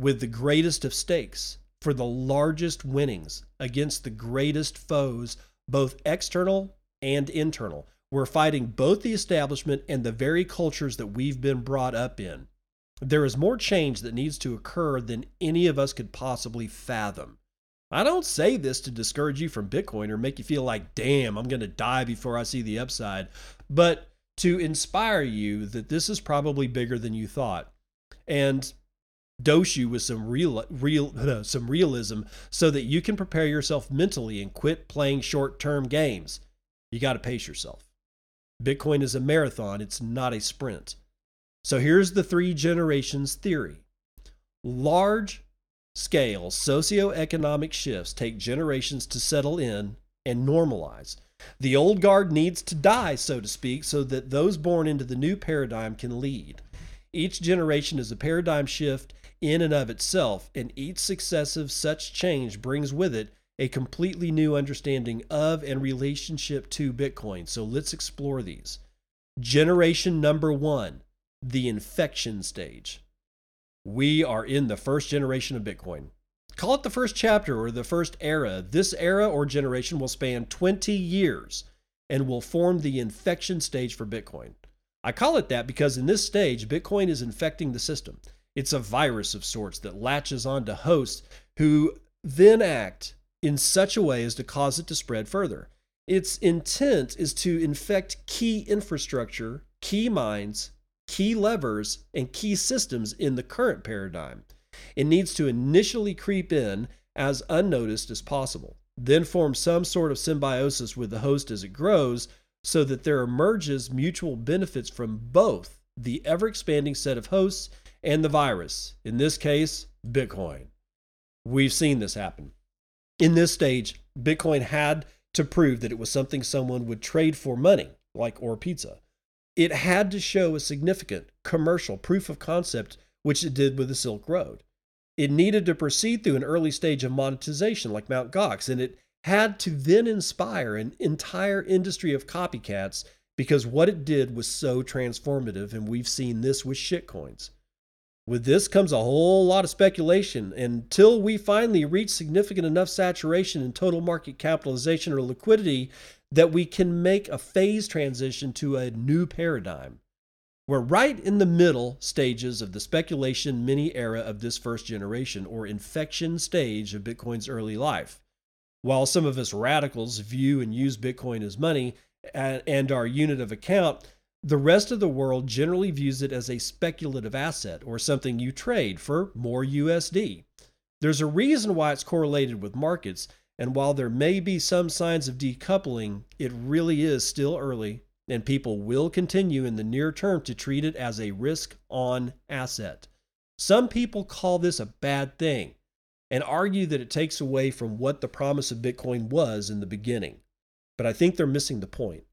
with the greatest of stakes for the largest winnings against the greatest foes, both external and internal. We're fighting both the establishment and the very cultures that we've been brought up in. There is more change that needs to occur than any of us could possibly fathom. I don't say this to discourage you from Bitcoin or make you feel like, damn, I'm going to die before I see the upside, but to inspire you that this is probably bigger than you thought and dose you with some real, real, uh, some realism so that you can prepare yourself mentally and quit playing short-term games. You got to pace yourself. Bitcoin is a marathon. It's not a sprint. So here's the three generations theory. Large scale socioeconomic shifts take generations to settle in and normalize. The old guard needs to die, so to speak, so that those born into the new paradigm can lead. Each generation is a paradigm shift in and of itself, and each successive such change brings with it a completely new understanding of and relationship to Bitcoin. So let's explore these. Generation number one. The infection stage. We are in the first generation of Bitcoin. Call it the first chapter or the first era. This era or generation will span twenty years and will form the infection stage for Bitcoin. I call it that because in this stage, Bitcoin is infecting the system. It's a virus of sorts that latches onto hosts who then act in such a way as to cause it to spread further. Its intent is to infect key infrastructure, key minds, key levers, and key systems in the current paradigm. It needs to initially creep in as unnoticed as possible, then form some sort of symbiosis with the host as it grows so that there emerges mutual benefits from both the ever-expanding set of hosts and the virus, in this case, Bitcoin. We've seen this happen. In this stage, Bitcoin had to prove that it was something someone would trade for money, like or pizza. It had to show a significant commercial proof of concept, which it did with the Silk Road. It needed to proceed through an early stage of monetization like Mount Gox, and it had to then inspire an entire industry of copycats because what it did was so transformative, and we've seen this with shitcoins. With this comes a whole lot of speculation until we finally reach significant enough saturation in total market capitalization or liquidity that we can make a phase transition to a new paradigm. We're right in the middle stages of the speculation mini era of this first generation or infection stage of Bitcoin's early life. While some of us radicals view and use Bitcoin as money and our unit of account, the rest of the world generally views it as a speculative asset or something you trade for more U S D. There's a reason why it's correlated with markets, and while there may be some signs of decoupling, it really is still early, and people will continue in the near term to treat it as a risk-on asset. Some people call this a bad thing and argue that it takes away from what the promise of Bitcoin was in the beginning. But I think they're missing the point.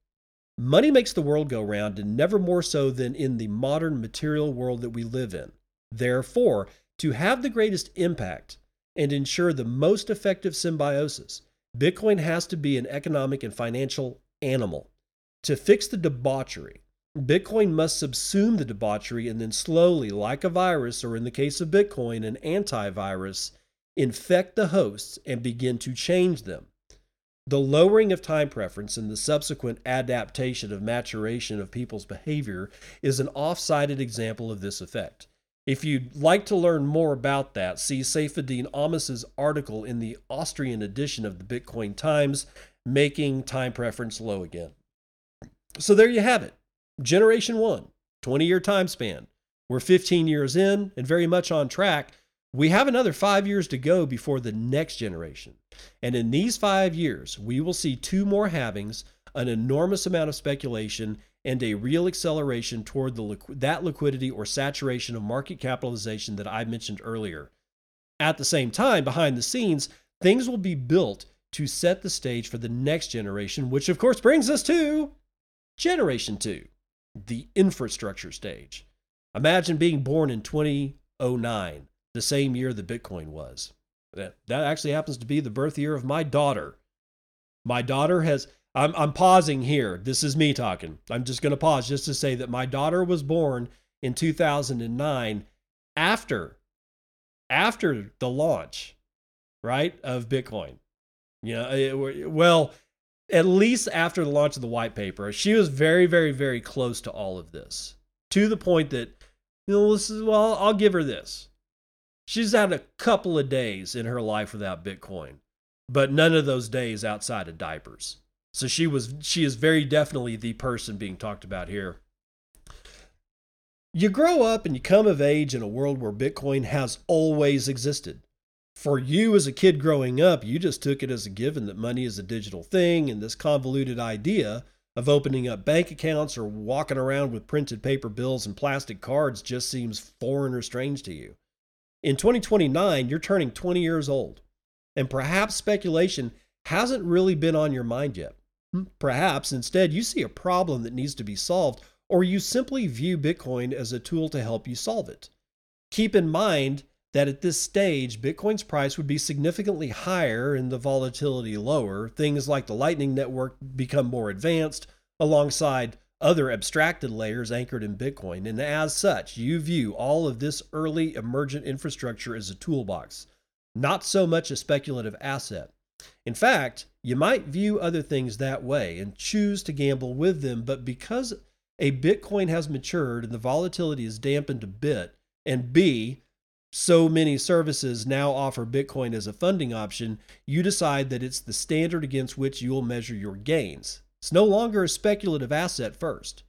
Money makes the world go round, and never more so than in the modern material world that we live in. Therefore, to have the greatest impact and ensure the most effective symbiosis, Bitcoin has to be an economic and financial animal. To fix the debauchery, Bitcoin must subsume the debauchery and then slowly, like a virus, or in the case of Bitcoin, an antivirus, infect the hosts and begin to change them. The lowering of time preference and the subsequent adaptation of maturation of people's behavior is an off-sided example of this effect. If you'd like to learn more about that, see Saifuddin Amis's article in the Austrian edition of the Bitcoin Times, Making Time Preference Low Again. So there you have it. Generation one, twenty-year time span. We're fifteen years in and very much on track. We have another five years to go before the next generation. And in these five years, we will see two more halvings, an enormous amount of speculation, and a real acceleration toward the liqu- that liquidity or saturation of market capitalization that I mentioned earlier. At the same time, behind the scenes, things will be built to set the stage for the next generation, which of course brings us to Generation two, the infrastructure stage. Imagine being born in twenty oh nine, the same year that Bitcoin was. That, that actually happens to be the birth year of my daughter. My daughter has... I'm, I'm pausing here. This is me talking. I'm just going to pause just to say that my daughter was born in two thousand nine after, after the launch, right, of Bitcoin. You know, it, well, at least after the launch of the white paper, she was very, very, very close to all of this, to the point that, you know, this is, well, I'll give her this. She's had a couple of days in her life without Bitcoin, but none of those days outside of diapers. So she was, she is very definitely the person being talked about here. You grow up and you come of age in a world where Bitcoin has always existed. For you as a kid growing up, you just took it as a given that money is a digital thing, and this convoluted idea of opening up bank accounts or walking around with printed paper bills and plastic cards just seems foreign or strange to you. In twenty twenty-nine, you're turning twenty years old, and perhaps speculation hasn't really been on your mind yet. Perhaps instead you see a problem that needs to be solved, or you simply view Bitcoin as a tool to help you solve it. Keep in mind that at this stage, Bitcoin's price would be significantly higher and the volatility lower. Things like the Lightning Network become more advanced alongside other abstracted layers anchored in Bitcoin. And as such, you view all of this early emergent infrastructure as a toolbox, not so much a speculative asset. In fact, you might view other things that way and choose to gamble with them, but because A, Bitcoin has matured and the volatility is dampened a bit, and B, so many services now offer Bitcoin as a funding option, you decide that it's the standard against which you'll measure your gains. It's no longer a speculative asset first.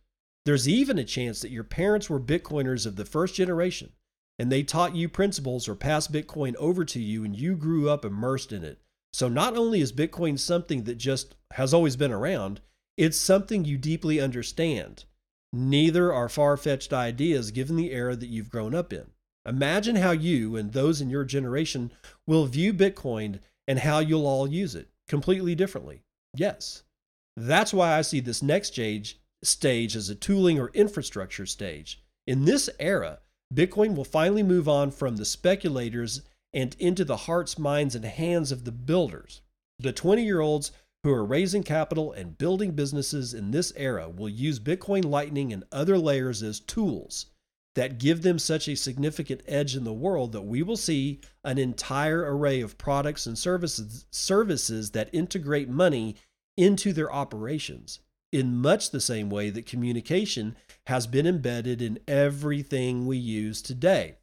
There's even a chance that your parents were Bitcoiners of the first generation, and they taught you principles or passed Bitcoin over to you, and you grew up immersed in it. So not only is Bitcoin something that just has always been around, it's something you deeply understand. Neither are far-fetched ideas given the era that you've grown up in. Imagine how you and those in your generation will view Bitcoin and how you'll all use it completely differently. Yes, that's why I see this next stage, stage as a tooling or infrastructure stage. In this era, Bitcoin will finally move on from the speculators and into the hearts, minds, and hands of the builders. The twenty-year-olds who are raising capital and building businesses in this era will use Bitcoin, Lightning, and other layers as tools that give them such a significant edge in the world that we will see an entire array of products and services, services that integrate money into their operations in much the same way that communication has been embedded in everything we use today.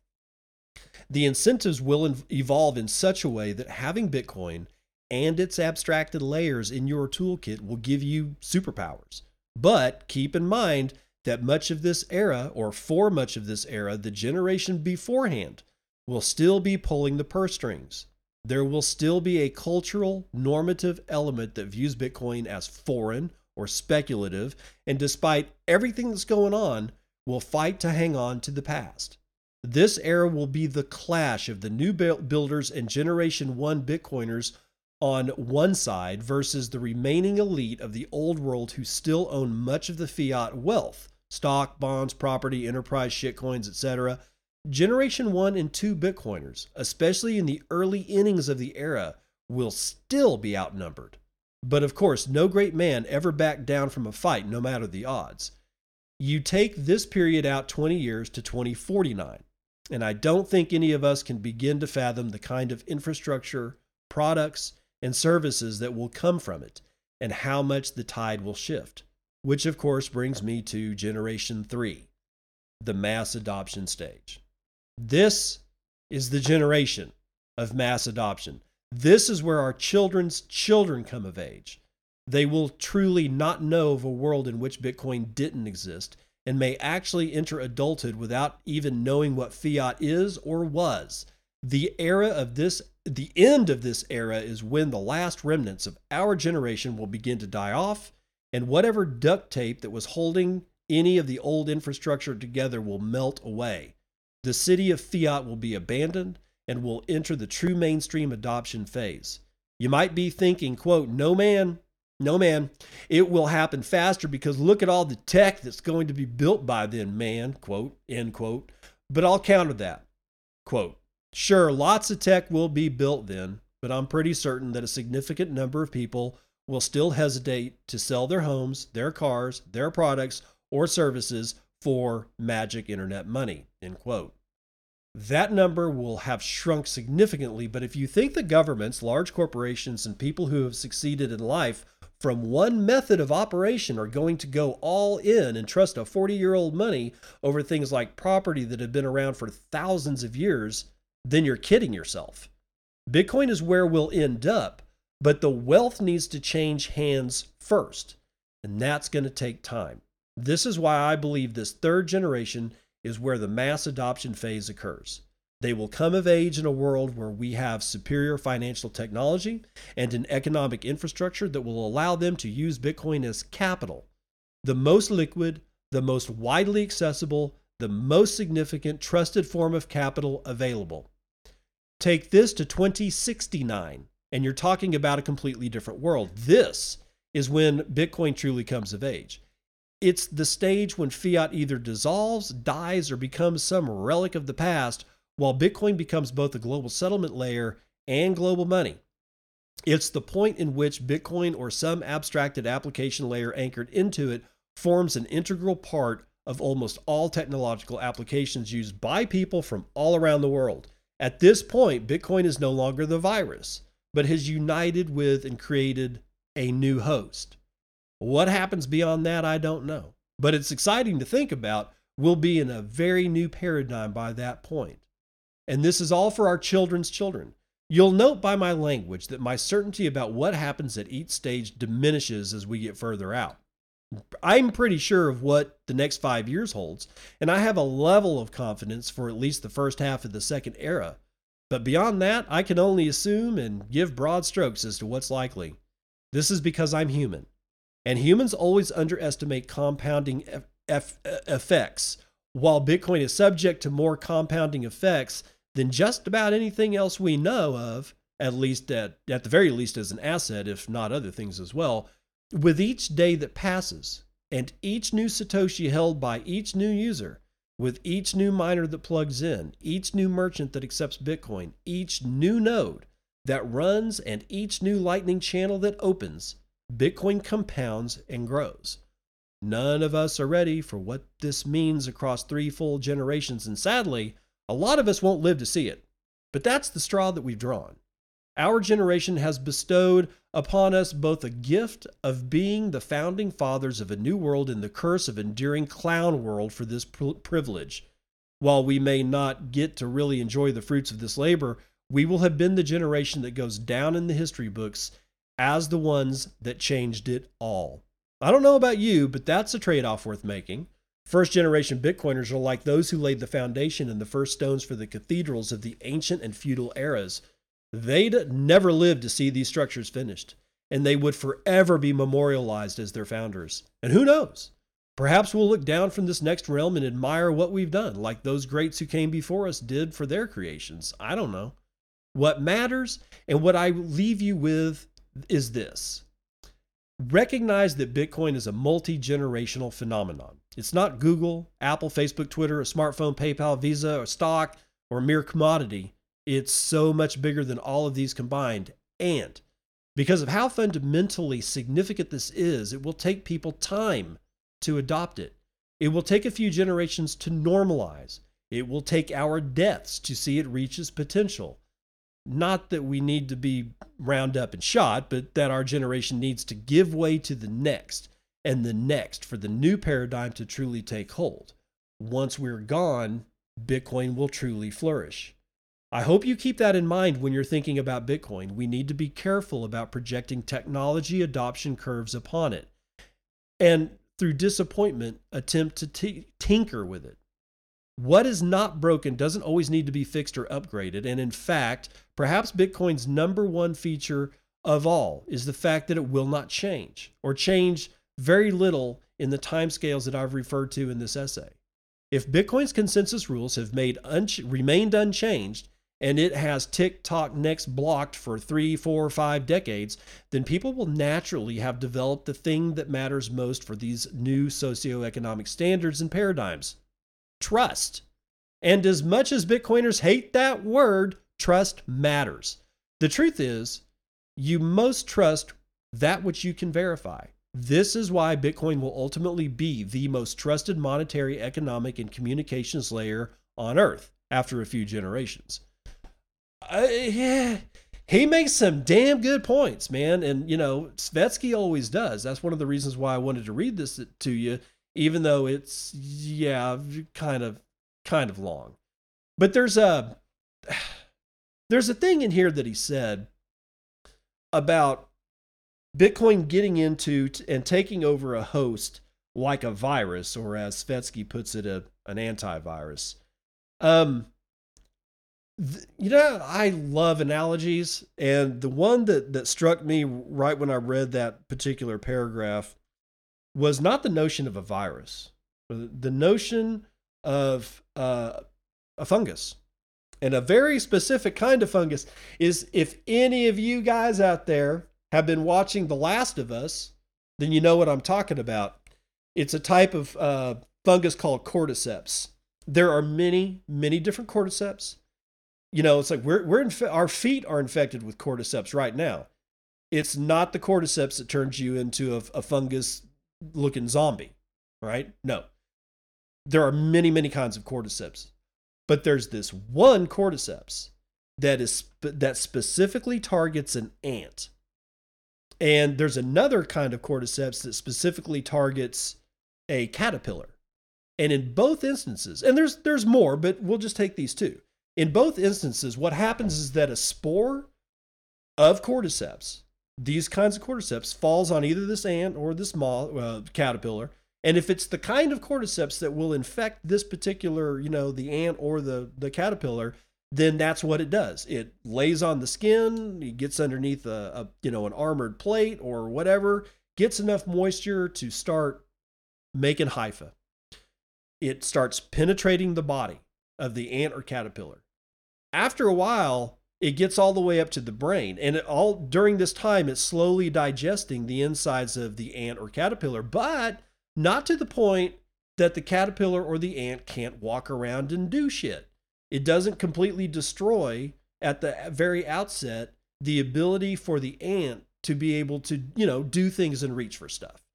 The incentives will evolve in such a way that having Bitcoin and its abstracted layers in your toolkit will give you superpowers. But keep in mind that much of this era, or for much of this era, the generation beforehand will still be pulling the purse strings. There will still be a cultural normative element that views Bitcoin as foreign or speculative, and despite everything that's going on, will fight to hang on to the past. This era will be the clash of the new builders and Generation one Bitcoiners on one side versus the remaining elite of the old world who still own much of the fiat wealth, stock, bonds, property, enterprise, shitcoins, et cetera. Generation one and two Bitcoiners, especially in the early innings of the era, will still be outnumbered. But of course, no great man ever backed down from a fight, no matter the odds. You take this period out twenty years to twenty forty-nine, and I don't think any of us can begin to fathom the kind of infrastructure, products, and services that will come from it, and how much the tide will shift. Which of course brings me to Generation three, the mass adoption stage. This is the generation of mass adoption. This is where our children's children come of age. They will truly not know of a world in which Bitcoin didn't exist, and may actually enter adulthood without even knowing what fiat is or was. The era of this, the end of this era is when the last remnants of our generation will begin to die off, and whatever duct tape that was holding any of the old infrastructure together will melt away. The city of fiat will be abandoned and will enter the true mainstream adoption phase. You might be thinking, quote, no man, no man, it will happen faster because look at all the tech that's going to be built by then, man, quote, end quote. But I'll counter that, quote, sure, lots of tech will be built then, but I'm pretty certain that a significant number of people will still hesitate to sell their homes, their cars, their products, or services for magic internet money, end quote. That number will have shrunk significantly, but if you think the governments, large corporations, and people who have succeeded in life from one method of operation are going to go all in and trust a forty-year-old money over things like property that have been around for thousands of years, then you're kidding yourself. Bitcoin is where we'll end up, but the wealth needs to change hands first, and that's going to take time. This is why I believe this third generation is where the mass adoption phase occurs. They will come of age in a world where we have superior financial technology and an economic infrastructure that will allow them to use Bitcoin as capital, the most liquid, the most widely accessible, the most significant trusted form of capital available. Take this to twenty sixty-nine, and you're talking about a completely different world. This is when Bitcoin truly comes of age. It's the stage when fiat either dissolves, dies, or becomes some relic of the past, while Bitcoin becomes both a global settlement layer and global money. It's the point in which Bitcoin or some abstracted application layer anchored into it forms an integral part of almost all technological applications used by people from all around the world. At this point, Bitcoin is no longer the virus, but has united with and created a new host. What happens beyond that, I don't know. But it's exciting to think about. We'll be in a very new paradigm by that point. And this is all for our children's children. You'll note by my language that my certainty about what happens at each stage diminishes as we get further out. I'm pretty sure of what the next five years holds, and I have a level of confidence for at least the first half of the second era. But beyond that, I can only assume and give broad strokes as to what's likely. This is because I'm human. And humans always underestimate compounding eff- eff- effects, while Bitcoin is subject to more compounding effects than just about anything else we know of, at least at, at the very least as an asset, if not other things as well. With each day that passes, and each new Satoshi held by each new user, with each new miner that plugs in, each new merchant that accepts Bitcoin, each new node that runs, and each new Lightning channel that opens, Bitcoin compounds and grows. None of us are ready for what this means across three full generations, and sadly, a lot of us won't live to see it. But that's the straw that we've drawn. Our generation has bestowed upon us both a gift of being the founding fathers of a new world and the curse of enduring clown world for this privilege. While we may not get to really enjoy the fruits of this labor, we will have been the generation that goes down in the history books as the ones that changed it all. I don't know about you, but that's a trade-off worth making. First generation Bitcoiners are like those who laid the foundation and the first stones for the cathedrals of the ancient and feudal eras. They'd never live to see these structures finished, and they would forever be memorialized as their founders. And who knows? Perhaps we'll look down from this next realm and admire what we've done, like those greats who came before us did for their creations. I don't know. What matters, and what I leave you with, is this. Recognize that Bitcoin is a multi-generational phenomenon. It's not Google, Apple, Facebook, Twitter, a smartphone, PayPal, Visa, or stock, or a mere commodity. It's so much bigger than all of these combined. And because of how fundamentally significant this is, it will take people time to adopt it. It will take a few generations to normalize. It will take our deaths to see it reach its potential. Not that we need to be round up and shot, but that our generation needs to give way to the next and the next for the new paradigm to truly take hold. Once we're gone, Bitcoin will truly flourish. I hope you keep that in mind when you're thinking about Bitcoin. We need to be careful about projecting technology adoption curves upon it and, through disappointment, attempt to t- tinker with it. What is not broken doesn't always need to be fixed or upgraded. And in fact, perhaps Bitcoin's number one feature of all is the fact that it will not change, or change very little in the timescales that I've referred to in this essay. If Bitcoin's consensus rules have made un- remained unchanged, and it has tick-tock next blocked for three, four, five decades, then people will naturally have developed the thing that matters most for these new socioeconomic standards and paradigms: trust. And as much as Bitcoiners hate that word, trust matters. The truth is, you most trust that which you can verify. This is why Bitcoin will ultimately be the most trusted monetary, economic, and communications layer on Earth after a few generations. Uh, yeah, he makes some damn good points, man. And, you know, Svetsky always does. That's one of the reasons why I wanted to read this to you, even though it's, yeah, kind of, kind of long. But there's a, there's a thing in here that he said about Bitcoin getting into and taking over a host like a virus, or as Svetsky puts it, a, an antivirus. Um, You know, I love analogies, and the one that, that struck me right when I read that particular paragraph was not the notion of a virus, but the notion of uh, a fungus, and a very specific kind of fungus. Is if any of you guys out there have been watching The Last of Us, then you know what I'm talking about. It's a type of uh, fungus called cordyceps. There are many, many different cordyceps. You know, it's like we're we're inf- our feet are infected with cordyceps right now. It's not the cordyceps that turns you into a, a fungus-looking zombie, right? No, there are many, many kinds of cordyceps, but there's this one cordyceps that is that specifically targets an ant, and there's another kind of cordyceps that specifically targets a caterpillar. And in both instances, and there's there's more, but we'll just take these two. In both instances, what happens is that a spore of cordyceps, these kinds of cordyceps, falls on either this ant or this moth, uh, caterpillar. And if it's the kind of cordyceps that will infect this particular, you know, the ant or the, the caterpillar, then that's what it does. It lays on the skin, it gets underneath a, a you know, an armored plate or whatever, gets enough moisture to start making hyphae. It starts penetrating the body of the ant or caterpillar. After a while, it gets all the way up to the brain, and it all during this time, it's slowly digesting the insides of the ant or caterpillar, but not to the point that the caterpillar or the ant can't walk around and do shit. It doesn't completely destroy at the very outset the ability for the ant to be able to, you know, do things and reach for stuff.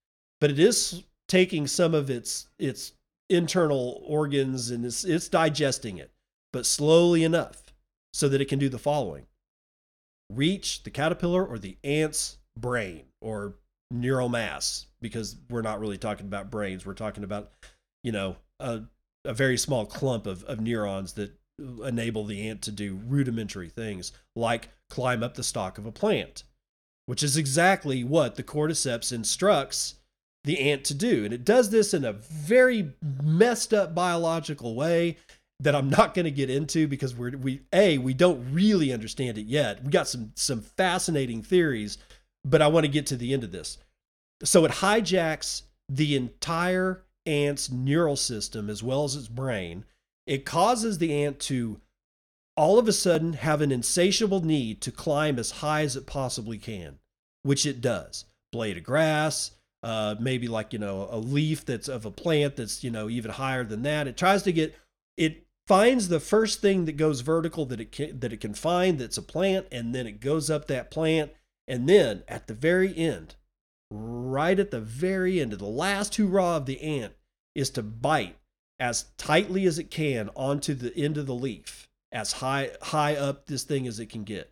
But it is taking some of its its internal organs, and it's, it's digesting it, but slowly enough so that it can do the following. reach the caterpillar or the ant's brain or neural mass, because we're not really talking about brains. We're talking about, you know, a, a very small clump of, of neurons that enable the ant to do rudimentary things like climb up the stalk of a plant, which is exactly what the cordyceps instructs the ant to do. And it does this in a very messed up biological way that I'm not going to get into because we're, we, A, we don't really understand it yet. We got some, some fascinating theories, but I want to get to the end of this. So it hijacks the entire ant's neural system as well as its brain. It causes the ant to all of a sudden have an insatiable need to climb as high as it possibly can, which it does. Blade of grass, uh, maybe like, you know, a leaf that's of a plant that's, you know, even higher than that. It tries to get, it finds the first thing that goes vertical that it can, that it can find that's a plant, and then it goes up that plant. And then at the very end, right at the very end of the last hurrah of the ant is to bite as tightly as it can onto the end of the leaf, as high high up this thing as it can get.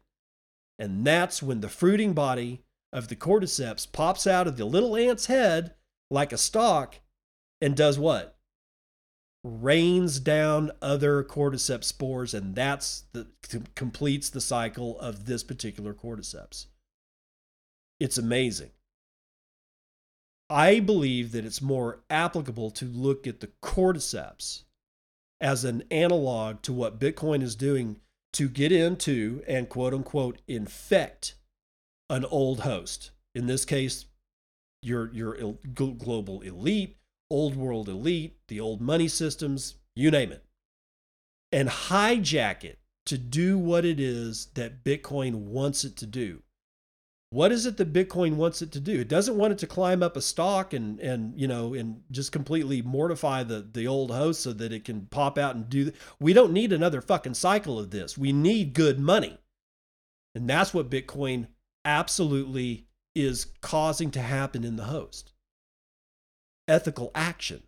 And that's when the fruiting body of the cordyceps pops out of the little ant's head like a stalk and does what? Rains down other cordyceps spores, and that's the completes the cycle of this particular cordyceps. It's amazing. I believe that it's more applicable to look at the cordyceps as an analog to what Bitcoin is doing to get into and quote unquote infect an old host. In this case, your, your il- global elite, old world elite, the old money systems, you name it, and hijack it to do what it is that Bitcoin wants it to do. What is it that Bitcoin wants it to do? It doesn't want it to climb up a stalk and, and you know, and just completely mortify the, the old host so that it can pop out and do. Th- we don't need another fucking cycle of this. We need good money. And that's what Bitcoin absolutely is causing to happen in the host. Ethical action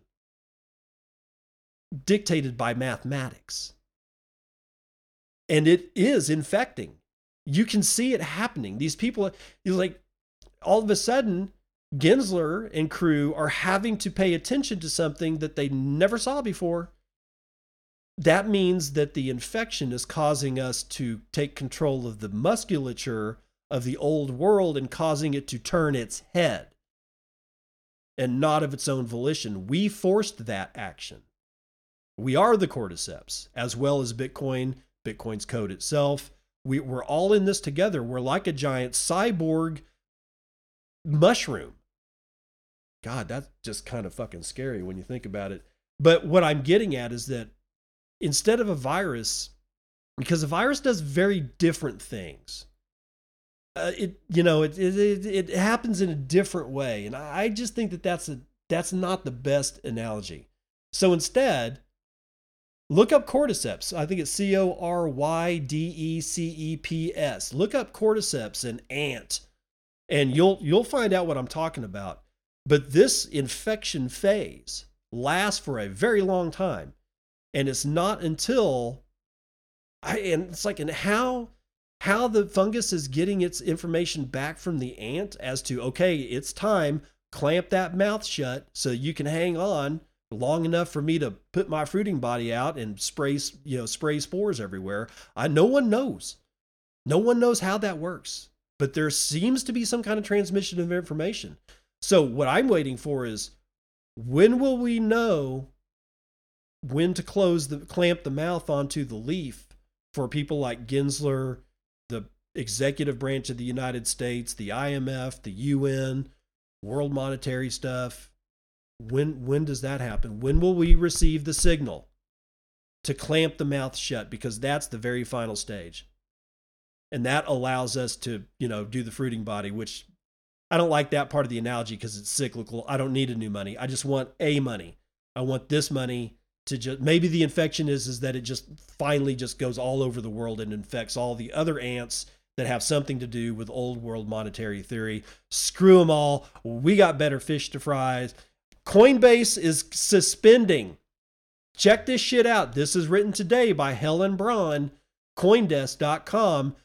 dictated by mathematics. And it is infecting. You can see it happening. These people, like, all of a sudden, Gensler and crew are having to pay attention to something that they never saw before. That means that the infection is causing us to take control of the musculature of the old world and causing it to turn its head, and not of its own volition. We forced that action. We are the cordyceps, as well as Bitcoin, Bitcoin's code itself. We, we're all in this together. We're like a giant cyborg mushroom. God, that's just kind of fucking scary when you think about it. But what I'm getting at is that instead of a virus, because a virus does very different things. Uh, it, you know, it, it it it happens in a different way, and I just think that that's a that's not the best analogy. So instead, look up cordyceps. I think it's C O R Y D E C E P S. Look up cordyceps and ant, and you'll you'll find out what I'm talking about. But this infection phase lasts for a very long time, and it's not until I and it's like and how how the fungus is getting its information back from the ant as to, okay, it's time, clamp that mouth shut so you can hang on long enough for me to put my fruiting body out and spray, you know, spray spores everywhere. I, no one knows. No one knows how that works, but there seems to be some kind of transmission of information. So what I'm waiting for is, when will we know when to close the, clamp the mouth onto the leaf for people like Gensler, the executive branch of the United States, the I M F, the U N, world monetary stuff? When when does that happen? When will we receive the signal to clamp the mouth shut? Because that's the very final stage. And that allows us to, you know, do the fruiting body, which I don't like that part of the analogy because it's cyclical. I don't need a new money. I just want a money. I want this money to just, maybe the infection is, is that it just finally just goes all over the world and infects all the other ants that have something to do with old world monetary theory. Screw them all. We got better fish to fry. Coinbase is suspending. Check this shit out. This is written today by Helen Braun, Coindesk dot com.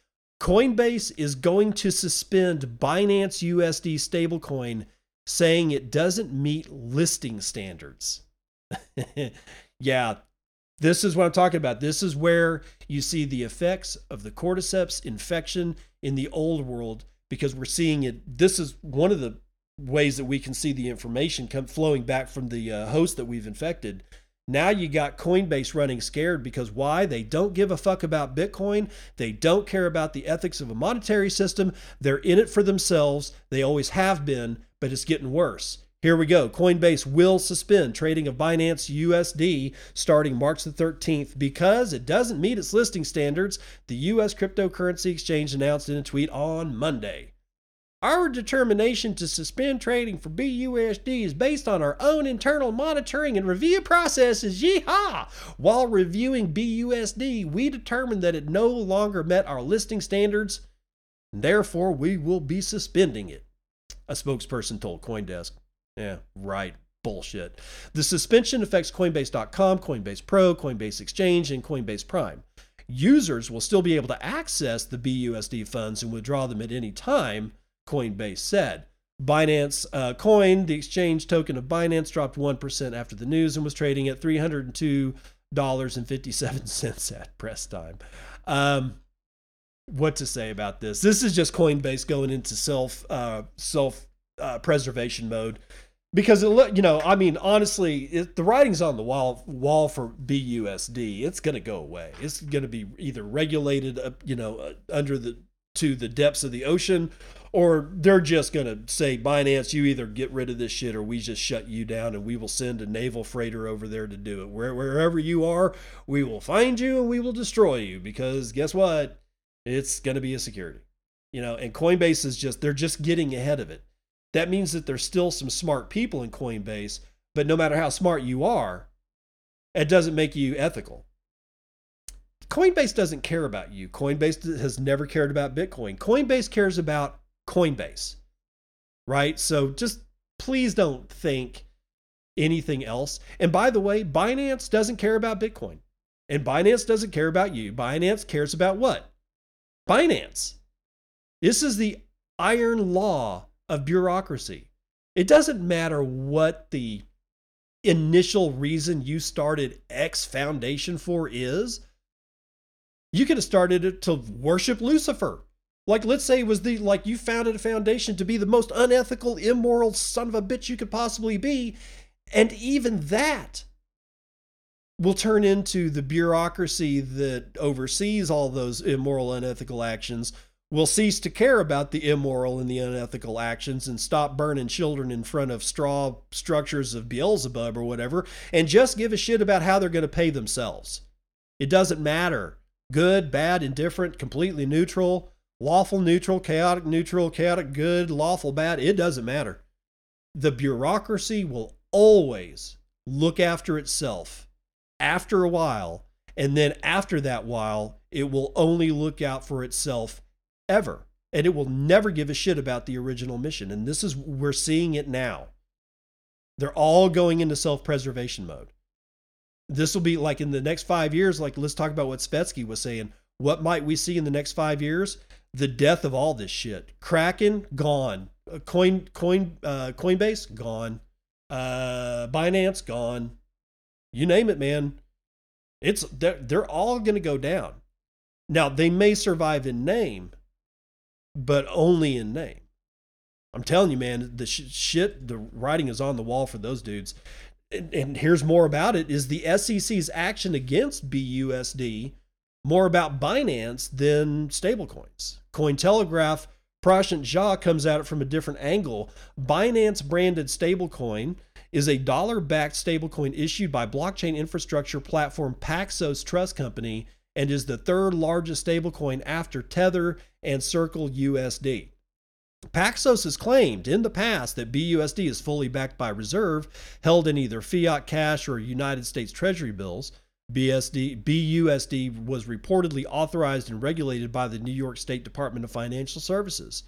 Coinbase is going to suspend Binance U S D stablecoin, saying it doesn't meet listing standards. Yeah, this is what I'm talking about. This is where you see the effects of the cordyceps infection in the old world, because we're seeing it. This is one of the ways that we can see the information come flowing back from the uh, host that we've infected. Now you got Coinbase running scared because why? They don't give a fuck about Bitcoin. They don't care about the ethics of a monetary system. They're in it for themselves. They always have been, but it's getting worse. Here we go. Coinbase will suspend trading of Binance U S D starting March the thirteenth because it doesn't meet its listing standards, the U S cryptocurrency exchange announced in a tweet on Monday. Our determination to suspend trading for B U S D is based on our own internal monitoring and review processes. Yeehaw! While reviewing B U S D, we determined that it no longer met our listing standards. Therefore, we will be suspending it, a spokesperson told CoinDesk. Yeah, right. Bullshit. The suspension affects Coinbase dot com, Coinbase Pro, Coinbase Exchange, and Coinbase Prime. Users will still be able to access the B U S D funds and withdraw them at any time, Coinbase said. Binance uh, Coin, the exchange token of Binance, dropped one percent after the news and was trading at three hundred two dollars and fifty-seven cents at press time. Um, what to say about this? This is just Coinbase going into self uh, self uh, preservation mode because, it, you know, I mean, honestly, it, the writing's on the wall, wall for B U S D. It's going to go away. It's going to be either regulated, uh, you know, uh, under the to the depths of the ocean, or they're just going to say, Binance, you either get rid of this shit or we just shut you down and we will send a naval freighter over there to do it. Where, wherever you are, we will find you and we will destroy you because guess what? It's going to be a security. You know, and Coinbase is just, they're just getting ahead of it. That means that there's still some smart people in Coinbase, but no matter how smart you are, it doesn't make you ethical. Coinbase doesn't care about you. Coinbase has never cared about Bitcoin. Coinbase cares about Coinbase, right? So just please don't think anything else. And by the way, Binance doesn't care about Bitcoin. And Binance doesn't care about you. Binance cares about what? Binance. This is the iron law of bureaucracy. It doesn't matter what the initial reason you started X Foundation for is. You could have started it to worship Lucifer. Like, let's say it was the, like you founded a foundation to be the most unethical, immoral son of a bitch you could possibly be. And even that will turn into the bureaucracy that oversees all those immoral, unethical actions will cease to care about the immoral and the unethical actions and stop burning children in front of straw structures of Beelzebub or whatever, and just give a shit about how they're going to pay themselves. It doesn't matter. Good, bad, indifferent, completely neutral, lawful neutral, chaotic neutral, chaotic good, lawful bad. It doesn't matter. The bureaucracy will always look after itself after a while. And then after that while, it will only look out for itself ever. And it will never give a shit about the original mission. And this is, we're seeing it now. They're all going into self-preservation mode. This will be like in the next five years, like let's talk about what Spetsky was saying. What might we see in the next five years? The death of all this shit. Kraken, gone. Coin, coin, uh, Coinbase, gone. Uh, Binance, gone. You name it, man. It's they're, they're all going to go down. Now, they may survive in name, but only in name. I'm telling you, man, the sh- shit, the writing is on the wall for those dudes. And here's more about it, is the S E C's action against B U S D more about Binance than stablecoins. Cointelegraph, Prashant Jha comes at it from a different angle. Binance-branded stablecoin is a dollar-backed stablecoin issued by blockchain infrastructure platform Paxos Trust Company and is the third largest stablecoin after Tether and Circle U S D. Paxos has claimed in the past that B U S D is fully backed by reserve, held in either fiat cash or United States Treasury bills. B U S D was reportedly authorized and regulated by the New York State Department of Financial Services.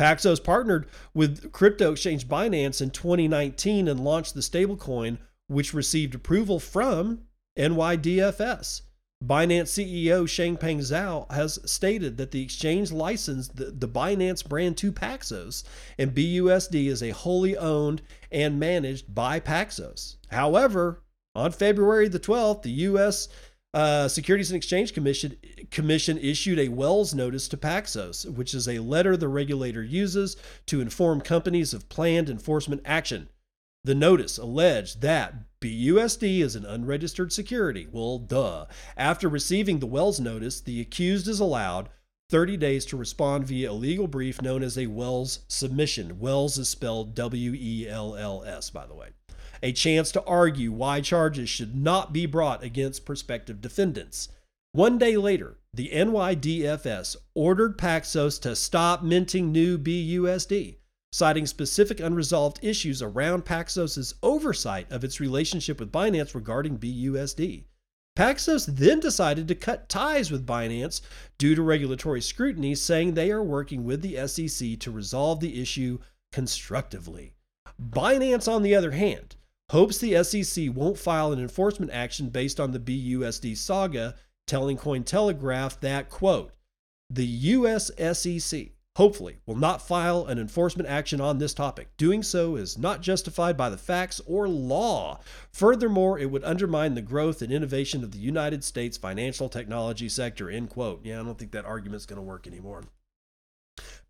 Paxos partnered with crypto exchange Binance in twenty nineteen and launched the stablecoin, which received approval from N Y D F S. Binance C E O Changpeng Zhao has stated that the exchange licensed the, the Binance brand to Paxos, and B U S D is a wholly owned and managed by Paxos. However, on February the twelfth, the U S Uh, Securities and Exchange Commission Commission issued a Wells notice to Paxos, which is a letter the regulator uses to inform companies of planned enforcement action. The notice alleged that B U S D is an unregistered security. Well, duh. After receiving the Wells notice, the accused is allowed thirty days to respond via a legal brief known as a Wells submission. Wells is spelled W E L L S, by the way. A chance to argue why charges should not be brought against prospective defendants. One day later, the N Y D F S ordered Paxos to stop minting new B U S D, citing specific unresolved issues around Paxos's oversight of its relationship with Binance regarding B U S D. Paxos then decided to cut ties with Binance due to regulatory scrutiny, saying they are working with the S E C to resolve the issue constructively. Binance, on the other hand, hopes the S E C won't file an enforcement action based on the B U S D saga, telling Cointelegraph that, quote, the U S S E C, hopefully, will not file an enforcement action on this topic. Doing so is not justified by the facts or law. Furthermore, it would undermine the growth and innovation of the United States financial technology sector, end quote. Yeah, I don't think that argument's going to work anymore.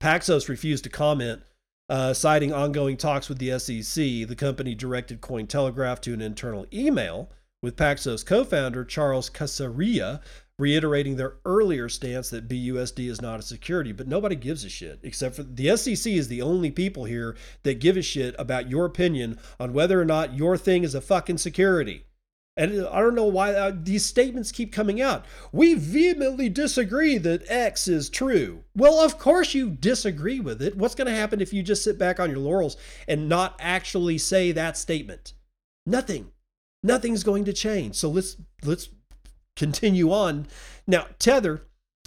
Paxos refused to comment. Uh, citing ongoing talks with the S E C, the company directed Cointelegraph to an internal email with Paxos co-founder Charles Casaria reiterating their earlier stance that B U S D is not a security, but nobody gives a shit except for the S E C is the only people here that give a shit about your opinion on whether or not your thing is a fucking security. And I don't know why uh, these statements keep coming out. We vehemently disagree that X is true. Well, of course you disagree with it. What's going to happen if you just sit back on your laurels and not actually say that statement? Nothing. Nothing's going to change. So let's let's continue on. Now, Tether,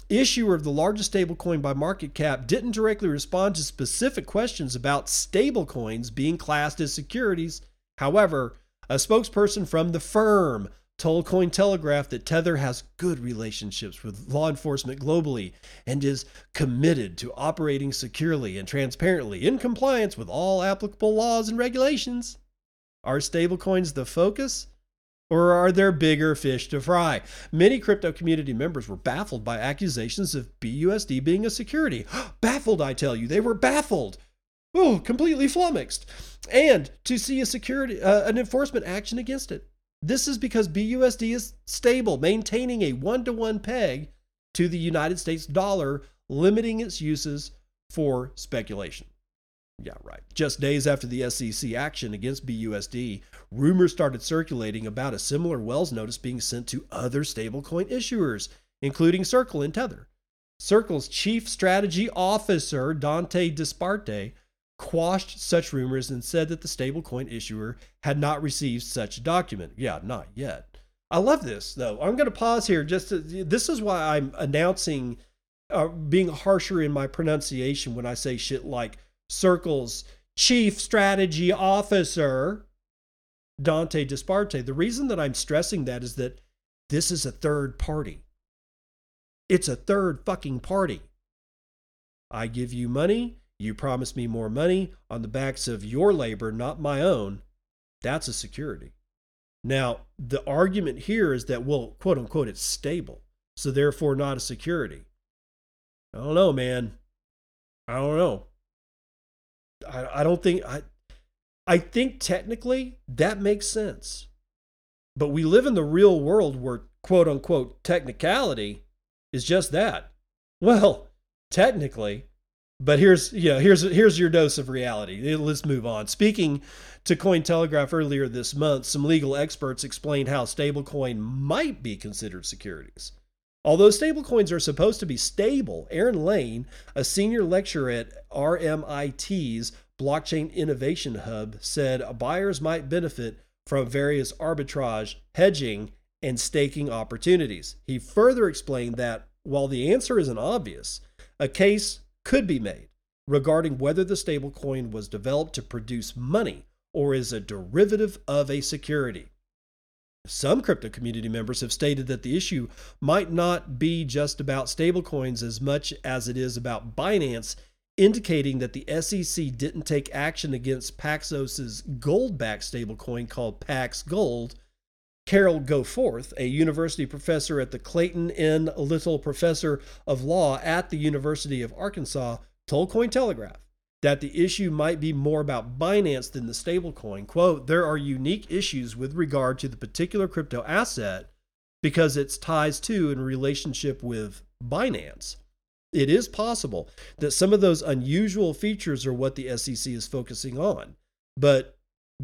issuer of the largest stablecoin by market cap, didn't directly respond to specific questions about stablecoins being classed as securities. However, a spokesperson from the firm told Cointelegraph that Tether has good relationships with law enforcement globally and is committed to operating securely and transparently in compliance with all applicable laws and regulations. Are stablecoins the focus? Or are there bigger fish to fry? Many crypto community members were baffled by accusations of B U S D being a security. Baffled, I tell you. They were baffled. Oh, completely flummoxed, and to see a security, uh, an enforcement action against it. This is because B U S D is stable, maintaining a one-to-one peg to the United States dollar, limiting its uses for speculation. Yeah, right. Just days after the S E C action against B U S D, rumors started circulating about a similar Wells notice being sent to other stablecoin issuers, including Circle and Tether. Circle's chief strategy officer, Dante Disparte, quashed such rumors and said that the stablecoin issuer had not received such a document. Yeah, not yet. I love this, though. I'm going to pause here. Just to, this is why I'm announcing, uh, being harsher in my pronunciation when I say shit like Circle's chief strategy officer, Dante Disparte. The reason that I'm stressing that is that this is a third party. It's a third fucking party. I give you money. You promise me more money on the backs of your labor, not my own. That's a security. Now, the argument here is that, well, quote unquote, it's stable. So therefore not a security. I don't know, man. I don't know. I, I don't think, I, I think technically that makes sense. But we live in the real world where quote unquote technicality is just that. Well, technically. But here's, you know, here's, here's your dose of reality. Let's move on. Speaking to Cointelegraph earlier this month, some legal experts explained how stablecoin might be considered securities. Although stablecoins are supposed to be stable, Aaron Lane, a senior lecturer at R M I T's Blockchain Innovation Hub, said buyers might benefit from various arbitrage, hedging, and staking opportunities. He further explained that while the answer isn't obvious, a case could be made regarding whether the stablecoin was developed to produce money or is a derivative of a security. Some crypto community members have stated that the issue might not be just about stablecoins as much as it is about Binance, indicating that the S E C didn't take action against Paxos's gold-backed stablecoin called Pax Gold. Carol Goforth, a university professor at the Clayton N. Little Professor of Law at the University of Arkansas, told Cointelegraph that the issue might be more about Binance than the stablecoin. Quote, there are unique issues with regard to the particular crypto asset because its ties to and relationship with Binance. It is possible that some of those unusual features are what the S E C is focusing on, but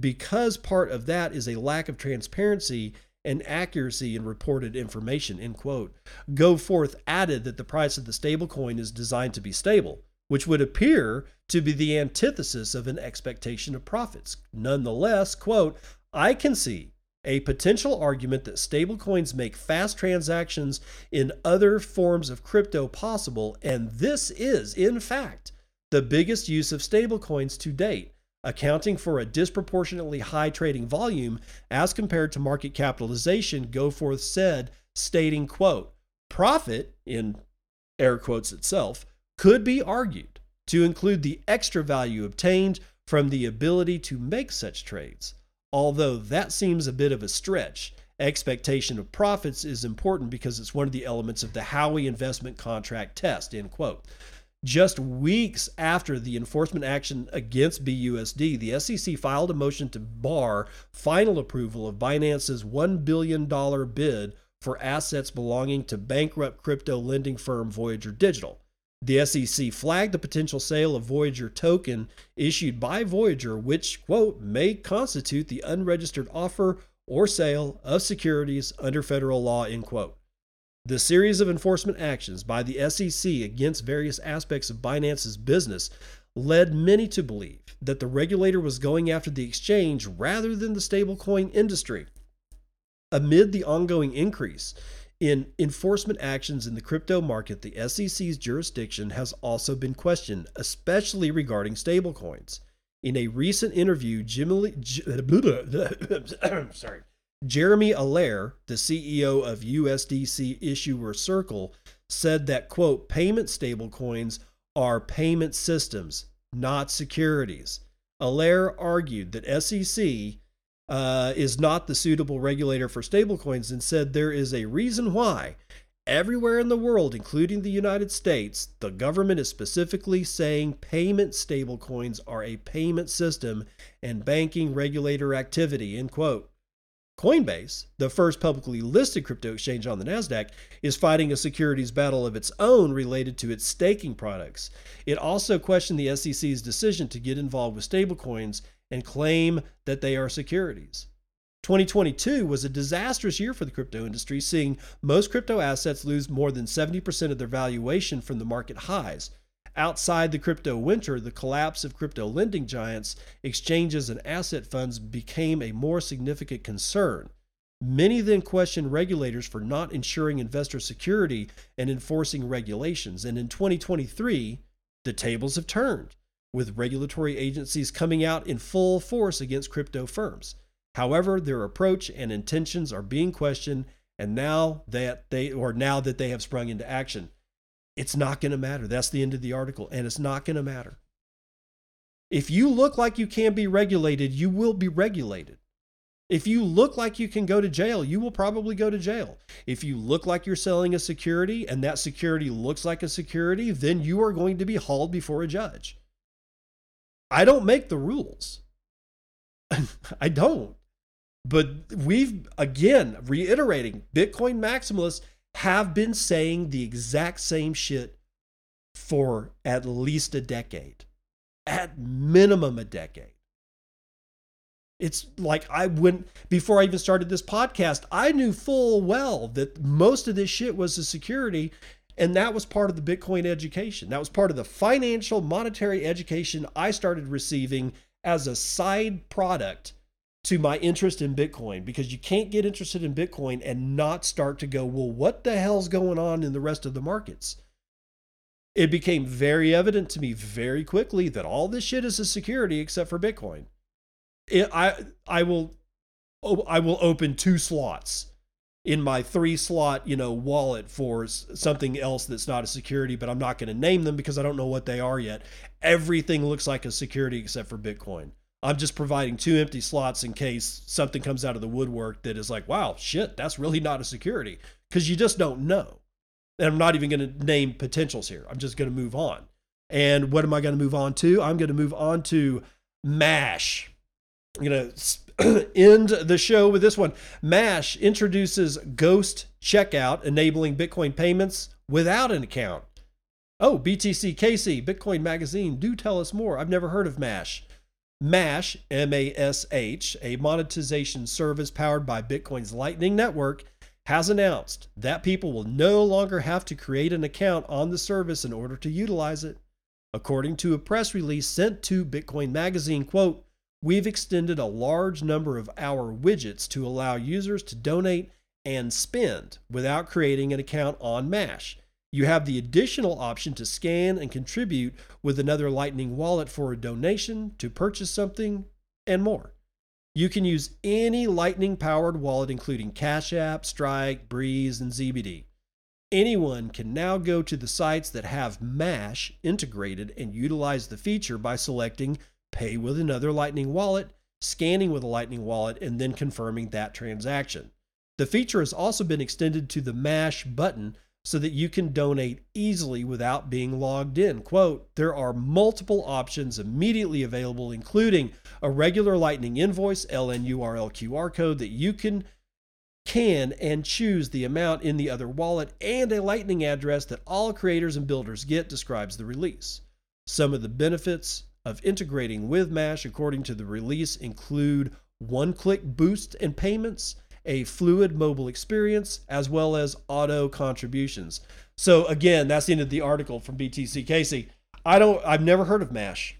because part of that is a lack of transparency and accuracy in reported information, end quote. Goforth added that the price of the stablecoin is designed to be stable, which would appear to be the antithesis of an expectation of profits. Nonetheless, quote, I can see a potential argument that stablecoins make fast transactions in other forms of crypto possible, and this is, in fact, the biggest use of stablecoins to date, accounting for a disproportionately high trading volume as compared to market capitalization, Goforth said, stating, quote, profit, in air quotes itself, could be argued to include the extra value obtained from the ability to make such trades. Although that seems a bit of a stretch, expectation of profits is important because it's one of the elements of the Howey investment contract test, end quote. Just weeks after the enforcement action against B U S D, the S E C filed a motion to bar final approval of Binance's one billion dollars bid for assets belonging to bankrupt crypto lending firm Voyager Digital. The S E C flagged the potential sale of Voyager token issued by Voyager, which, quote, may constitute the unregistered offer or sale of securities under federal law, end quote. The series of enforcement actions by the S E C against various aspects of Binance's business led many to believe that the regulator was going after the exchange rather than the stablecoin industry. Amid the ongoing increase in enforcement actions in the crypto market, the S E C's jurisdiction has also been questioned, especially regarding stablecoins. In a recent interview, Jim Lee, sorry. Jeremy Allaire, the C E O of U S D C Issuer Circle, said that, quote, payment stablecoins are payment systems, not securities. Allaire argued that S E C uh, is not the suitable regulator for stablecoins and said there is a reason why everywhere in the world, including the United States, the government is specifically saying payment stablecoins are a payment system and banking regulator activity, end quote. Coinbase, the first publicly listed crypto exchange on the NASDAQ, is fighting a securities battle of its own related to its staking products. It also questioned the S E C's decision to get involved with stablecoins and claim that they are securities. twenty twenty-two was a disastrous year for the crypto industry, seeing most crypto assets lose more than seventy percent of their valuation from the market highs. Outside the crypto winter, the collapse of crypto lending giants, exchanges, and asset funds became a more significant concern. Many then questioned regulators for not ensuring investor security and enforcing regulations. And in twenty twenty-three, the tables have turned, with regulatory agencies coming out in full force against crypto firms. However, their approach and intentions are being questioned, and now that they, or now that they have sprung into action. It's not going to matter. That's the end of the article, and it's not going to matter. If you look like you can be regulated, you will be regulated. If you look like you can go to jail, you will probably go to jail. If you look like you're selling a security and that security looks like a security, then you are going to be hauled before a judge. I don't make the rules. I don't. But we've, again, reiterating, Bitcoin maximalists have been saying the exact same shit for at least a decade, at minimum a decade. It's like I wouldn't, before I even started this podcast, I knew full well that most of this shit was a security, and that was part of the Bitcoin education. That was part of the financial monetary education I started receiving as a side product to my interest in Bitcoin, because you can't get interested in Bitcoin and not start to go, well, what the hell's going on in the rest of the markets? It became very evident to me very quickly that all this shit is a security except for Bitcoin. It, I, I will oh, I will open two slots in my three slot, you know, wallet for something else that's not a security, but I'm not going to name them because I don't know what they are yet. Everything looks like a security except for Bitcoin. I'm just providing two empty slots in case something comes out of the woodwork that is like, wow, shit, that's really not a security, because you just don't know. And I'm not even going to name potentials here. I'm just going to move on. And what am I going to move on to? I'm going to move on to MASH. I'm going to end the show with this one. MASH introduces ghost checkout, enabling Bitcoin payments without an account. Oh, B T C, Casey, Bitcoin Magazine, do tell us more. I've never heard of MASH. MASH, M A S H, a monetization service powered by Bitcoin's Lightning Network, has announced that people will no longer have to create an account on the service in order to utilize it. According to a press release sent to Bitcoin Magazine, quote, "We've extended a large number of our widgets to allow users to donate and spend without creating an account on MASH. You have the additional option to scan and contribute with another Lightning wallet for a donation, to purchase something, and more. You can use any Lightning-powered wallet, including Cash App, Strike, Breeze, and Z B D. Anyone can now go to the sites that have MASH integrated and utilize the feature by selecting Pay with another Lightning wallet, scanning with a Lightning wallet, and then confirming that transaction. The feature has also been extended to the MASH button so that you can donate easily without being logged in." Quote, "There are multiple options immediately available, including a regular Lightning invoice, L N U R L Q R code that you can can and choose the amount in the other wallet, and a Lightning address that all creators and builders get," describes the release. Some of the benefits of integrating with MASH, according to the release, include one-click boosts and payments, a fluid mobile experience, as well as auto contributions. So again, that's the end of the article from B T C Casey. I don't, I've never heard of MASH.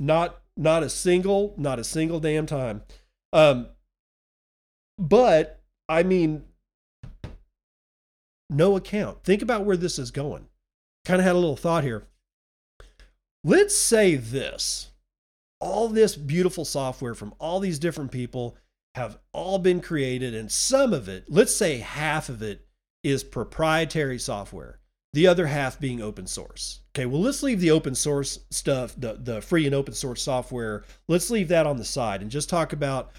Not, not a single, not a single damn time. Um, but I mean, no account. Think about where this is going. Kind of had a little thought here. Let's say this, all this beautiful software from all these different people have all been created, and some of it, let's say half of it, is proprietary software, the other half being open source. Okay, well, let's leave the open source stuff, the, the free and open source software, let's leave that on the side and just talk about,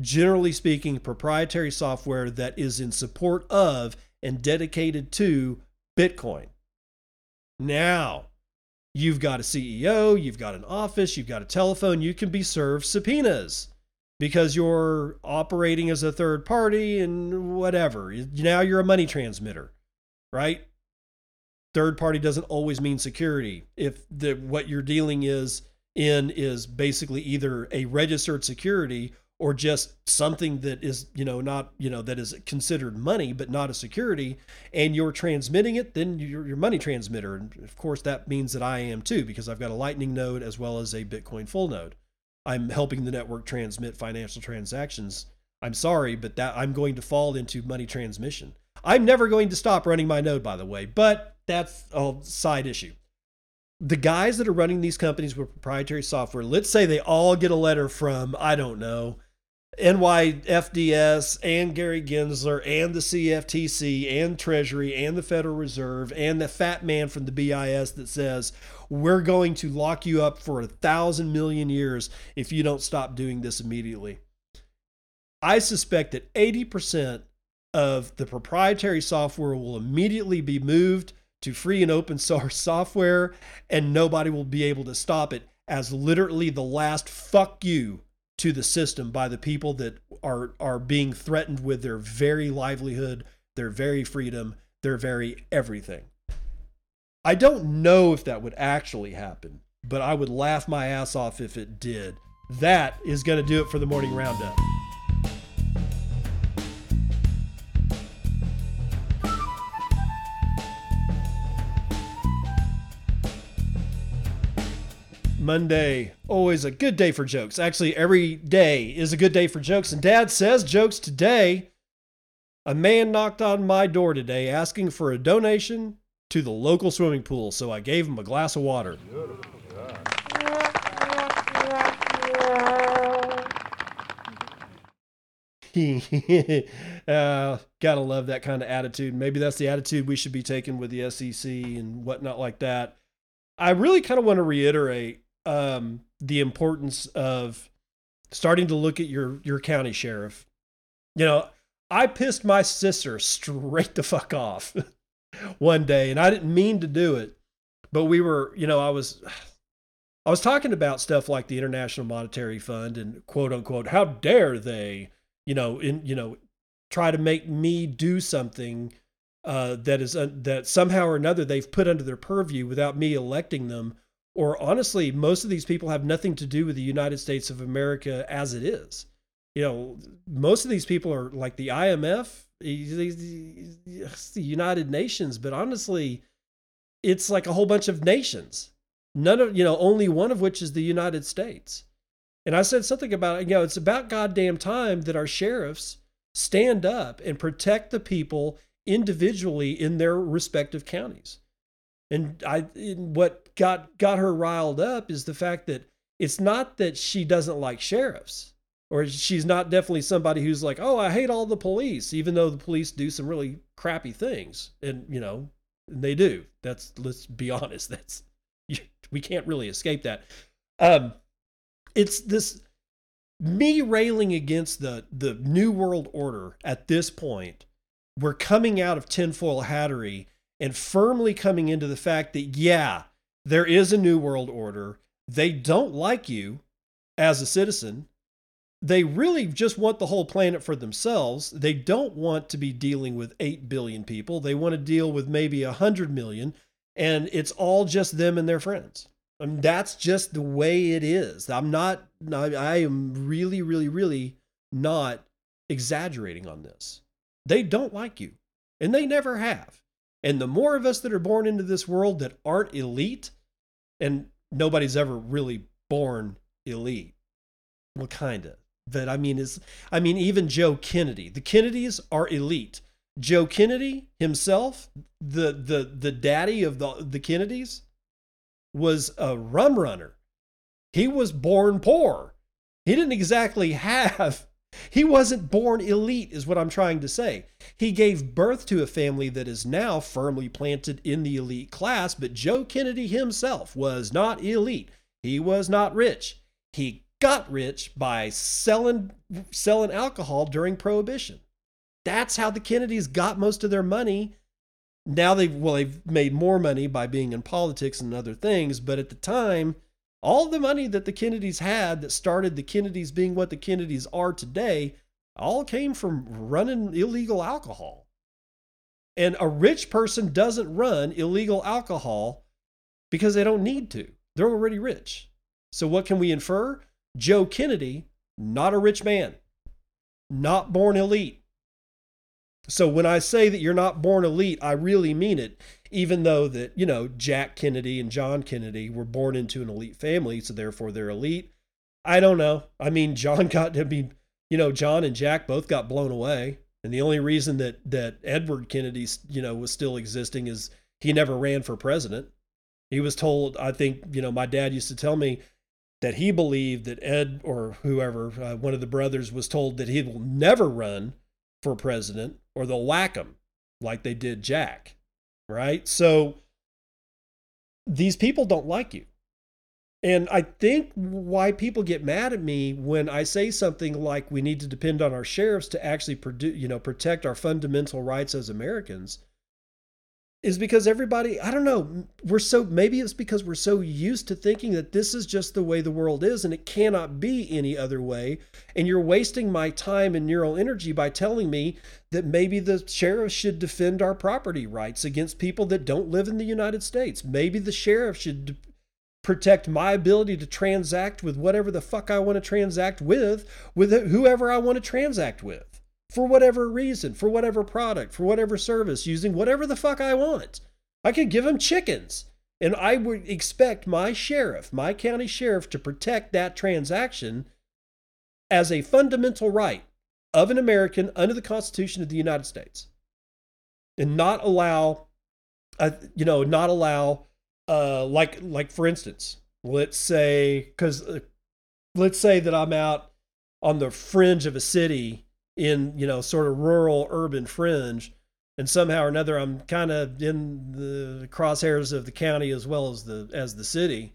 generally speaking, proprietary software that is in support of and dedicated to Bitcoin. Now, you've got a C E O, you've got an office, you've got a telephone, you can be served subpoenas because you're operating as a third party and whatever. Now you're a money transmitter, right? Third party doesn't always mean security. If the what you're dealing is in is basically either a registered security or just something that is, you know, not, you know, that is considered money, but not a security, and you're transmitting it, then you're your money transmitter. And of course that means that I am too, because I've got a Lightning node as well as a Bitcoin full node. I'm helping the network transmit financial transactions. I'm sorry, but that I'm going to fall into money transmission. I'm never going to stop running my node, by the way, but that's a side issue. The guys that are running these companies with proprietary software, let's say they all get a letter from, I don't know, N Y F D S and Gary Gensler and the C F T C and Treasury and the Federal Reserve and the fat man from the B I S that says, we're going to lock you up for a thousand million years if you don't stop doing this immediately. I suspect that eighty percent of the proprietary software will immediately be moved to free and open source software, and nobody will be able to stop it as literally the last fuck you to the system by the people that are are being threatened with their very livelihood, their very freedom, their very everything. I don't know if that would actually happen, but I would laugh my ass off if it did. That is going to do it for the morning roundup. Monday, always a good day for jokes. Actually, every day is a good day for jokes. And Dad says jokes today. A man knocked on my door today asking for a donation to the local swimming pool, so I gave him a glass of water. uh, gotta love that kind of attitude. Maybe that's the attitude we should be taking with the S E C and whatnot like that. I really kind of want to reiterate um, the importance of starting to look at your your county sheriff. You know, I pissed my sister straight the fuck off one day, and I didn't mean to do it, but we were, you know, I was, I was talking about stuff like the International Monetary Fund and quote unquote, how dare they, you know, in, you know, try to make me do something uh, that is, uh, that somehow or another they've put under their purview without me electing them. Or honestly, most of these people have nothing to do with the United States of America as it is. You know, most of these people are like the I M F, the United Nations, but honestly, it's like a whole bunch of nations. None of, you know, only one of which is the United States. And I said something about, you know, it's about goddamn time that our sheriffs stand up and protect the people individually in their respective counties. And I, and what got, got her riled up is the fact that it's not that she doesn't like sheriffs, or she's not definitely somebody who's like, oh, I hate all the police, even though the police do some really crappy things. And, you know, they do. That's, let's be honest. That's, we can't really escape that. Um, it's this me railing against the, the New World Order at this point. We're coming out of tinfoil hattery and firmly coming into the fact that, yeah, there is a New World Order. They don't like you as a citizen. They really just want the whole planet for themselves. They don't want to be dealing with eight billion people. They want to deal with maybe one hundred million, and it's all just them and their friends. I mean, that's just the way it is. I'm not, I am really, really, really not exaggerating on this. They don't like you, and they never have. And the more of us that are born into this world that aren't elite, and nobody's ever really born elite. Well, kind of. But I mean, is I mean, even Joe Kennedy. The Kennedys are elite. Joe Kennedy himself, the the the daddy of the, the Kennedys, was a rum runner. He was born poor. He didn't exactly have, he wasn't born elite, is what I'm trying to say. He gave birth to a family that is now firmly planted in the elite class, but Joe Kennedy himself was not elite. He was not rich. He got rich by selling selling alcohol during Prohibition. That's how the Kennedys got most of their money. Now they've, well, they've made more money by being in politics and other things, but at the time, all the money that the Kennedys had that started the Kennedys being what the Kennedys are today all came from running illegal alcohol. And a rich person doesn't run illegal alcohol because they don't need to. They're already rich. So what can we infer? Joe Kennedy, not a rich man, not born elite. So when I say that you're not born elite, I really mean it, even though that, you know, Jack Kennedy and John Kennedy were born into an elite family, so therefore they're elite. I don't know. I mean, John got, I mean, you know, John and Jack both got blown away. And the only reason that, that Edward Kennedy, you know, was still existing is he never ran for president. He was told, I think, you know, my dad used to tell me, that he believed that Ed or whoever, uh, one of the brothers, was told that he will never run for president or they'll whack him like they did Jack, right? So these people don't like you. And I think why people get mad at me when I say something like we need to depend on our sheriffs to actually produce, you know, protect our fundamental rights as Americans is because everybody, I don't know, we're so, maybe it's because we're so used to thinking that this is just the way the world is and it cannot be any other way. And you're wasting my time and neural energy by telling me that maybe the sheriff should defend our property rights against people that don't live in the United States. Maybe the sheriff should de- protect my ability to transact with whatever the fuck I want to transact with, with whoever I want to transact with. For whatever reason, for whatever product, for whatever service, using whatever the fuck I want. I could give him chickens. And I would expect my sheriff, my county sheriff, to protect that transaction as a fundamental right of an American under the Constitution of the United States. And not allow, uh, you know, not allow, uh, like, like for instance, let's say, because uh, let's say that I'm out on the fringe of a city in, you know, sort of rural urban fringe. And somehow or another, I'm kind of in the crosshairs of the county as well as the as the city.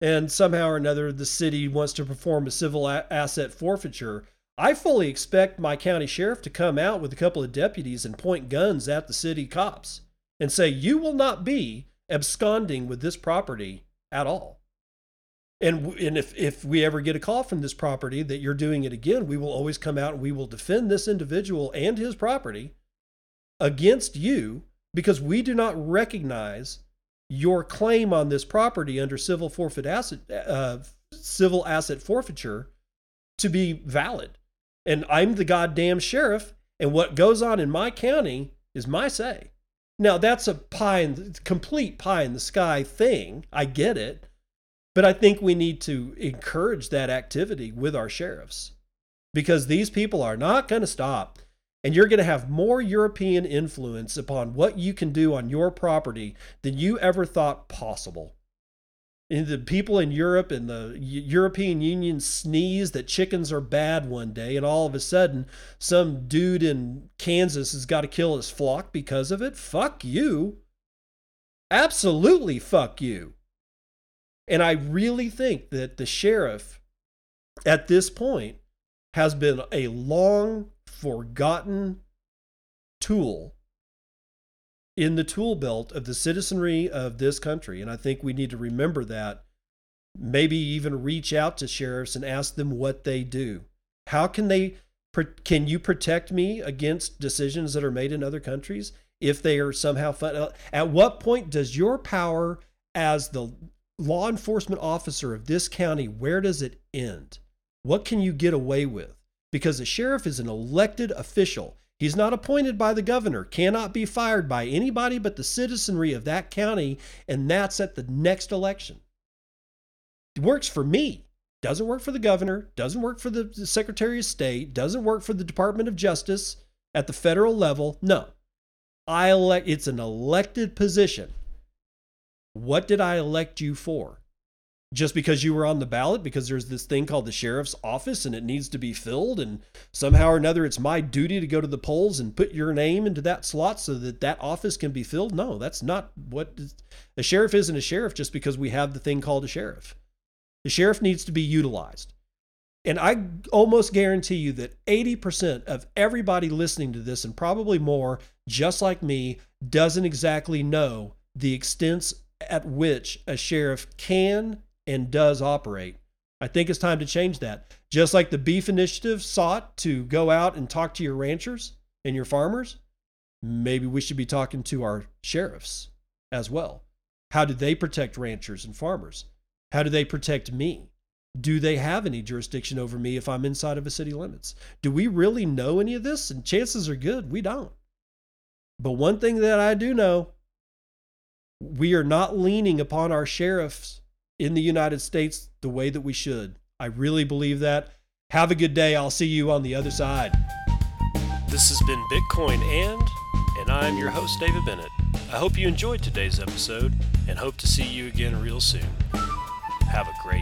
And somehow or another, the city wants to perform a civil a- asset forfeiture. I fully expect my county sheriff to come out with a couple of deputies and point guns at the city cops and say, you will not be absconding with this property at all. And, and if, if we ever get a call from this property that you're doing it again, we will always come out and we will defend this individual and his property against you, because we do not recognize your claim on this property under civil forfeit asset, uh, civil asset forfeiture to be valid. And I'm the goddamn sheriff, and what goes on in my county is my say. Now, that's a pie in the, complete pie in the sky thing. I get it. But I think we need to encourage that activity with our sheriffs, because these people are not going to stop. And you're going to have more European influence upon what you can do on your property than you ever thought possible. And the people in Europe and the European Union sneeze that chickens are bad one day, and all of a sudden, some dude in Kansas has got to kill his flock because of it. Fuck you. Absolutely fuck you. And I really think that the sheriff at this point has been a long forgotten tool in the tool belt of the citizenry of this country. And I think we need to remember that. Maybe even reach out to sheriffs and ask them what they do. How can they, can you protect me against decisions that are made in other countries if they are somehow fun? At what point does your power as the law enforcement officer of this county, where does it end? What can you get away with? Because the sheriff is an elected official. He's not appointed by the governor, cannot be fired by anybody but the citizenry of that county, and that's at the next election. It works for me. Doesn't work for the governor, doesn't work for the Secretary of State, doesn't work for the Department of Justice at the federal level. No. I elect, it's an elected position. What did I elect you for? Just because you were on the ballot, because there's this thing called the sheriff's office and it needs to be filled, and somehow or another it's my duty to go to the polls and put your name into that slot so that that office can be filled. No, that's not what a sheriff isn't a sheriff just because we have the thing called a sheriff. The sheriff needs to be utilized. And I almost guarantee you that eighty percent of everybody listening to this, and probably more, just like me, doesn't exactly know the extents at which a sheriff can and does operate. I think it's time to change that. Just like the Beef Initiative sought to go out and talk to your ranchers and your farmers, maybe we should be talking to our sheriffs as well. How do they protect ranchers and farmers? How do they protect me? Do they have any jurisdiction over me if I'm inside of a city limits? Do we really know any of this? And chances are good we don't. But one thing that I do know, we are not leaning upon our sheriffs in the United States the way that we should. I really believe that. Have a good day. I'll see you on the other side. This has been Bitcoin And, and I'm your host, David Bennett. I hope you enjoyed today's episode and hope to see you again real soon. Have a great day.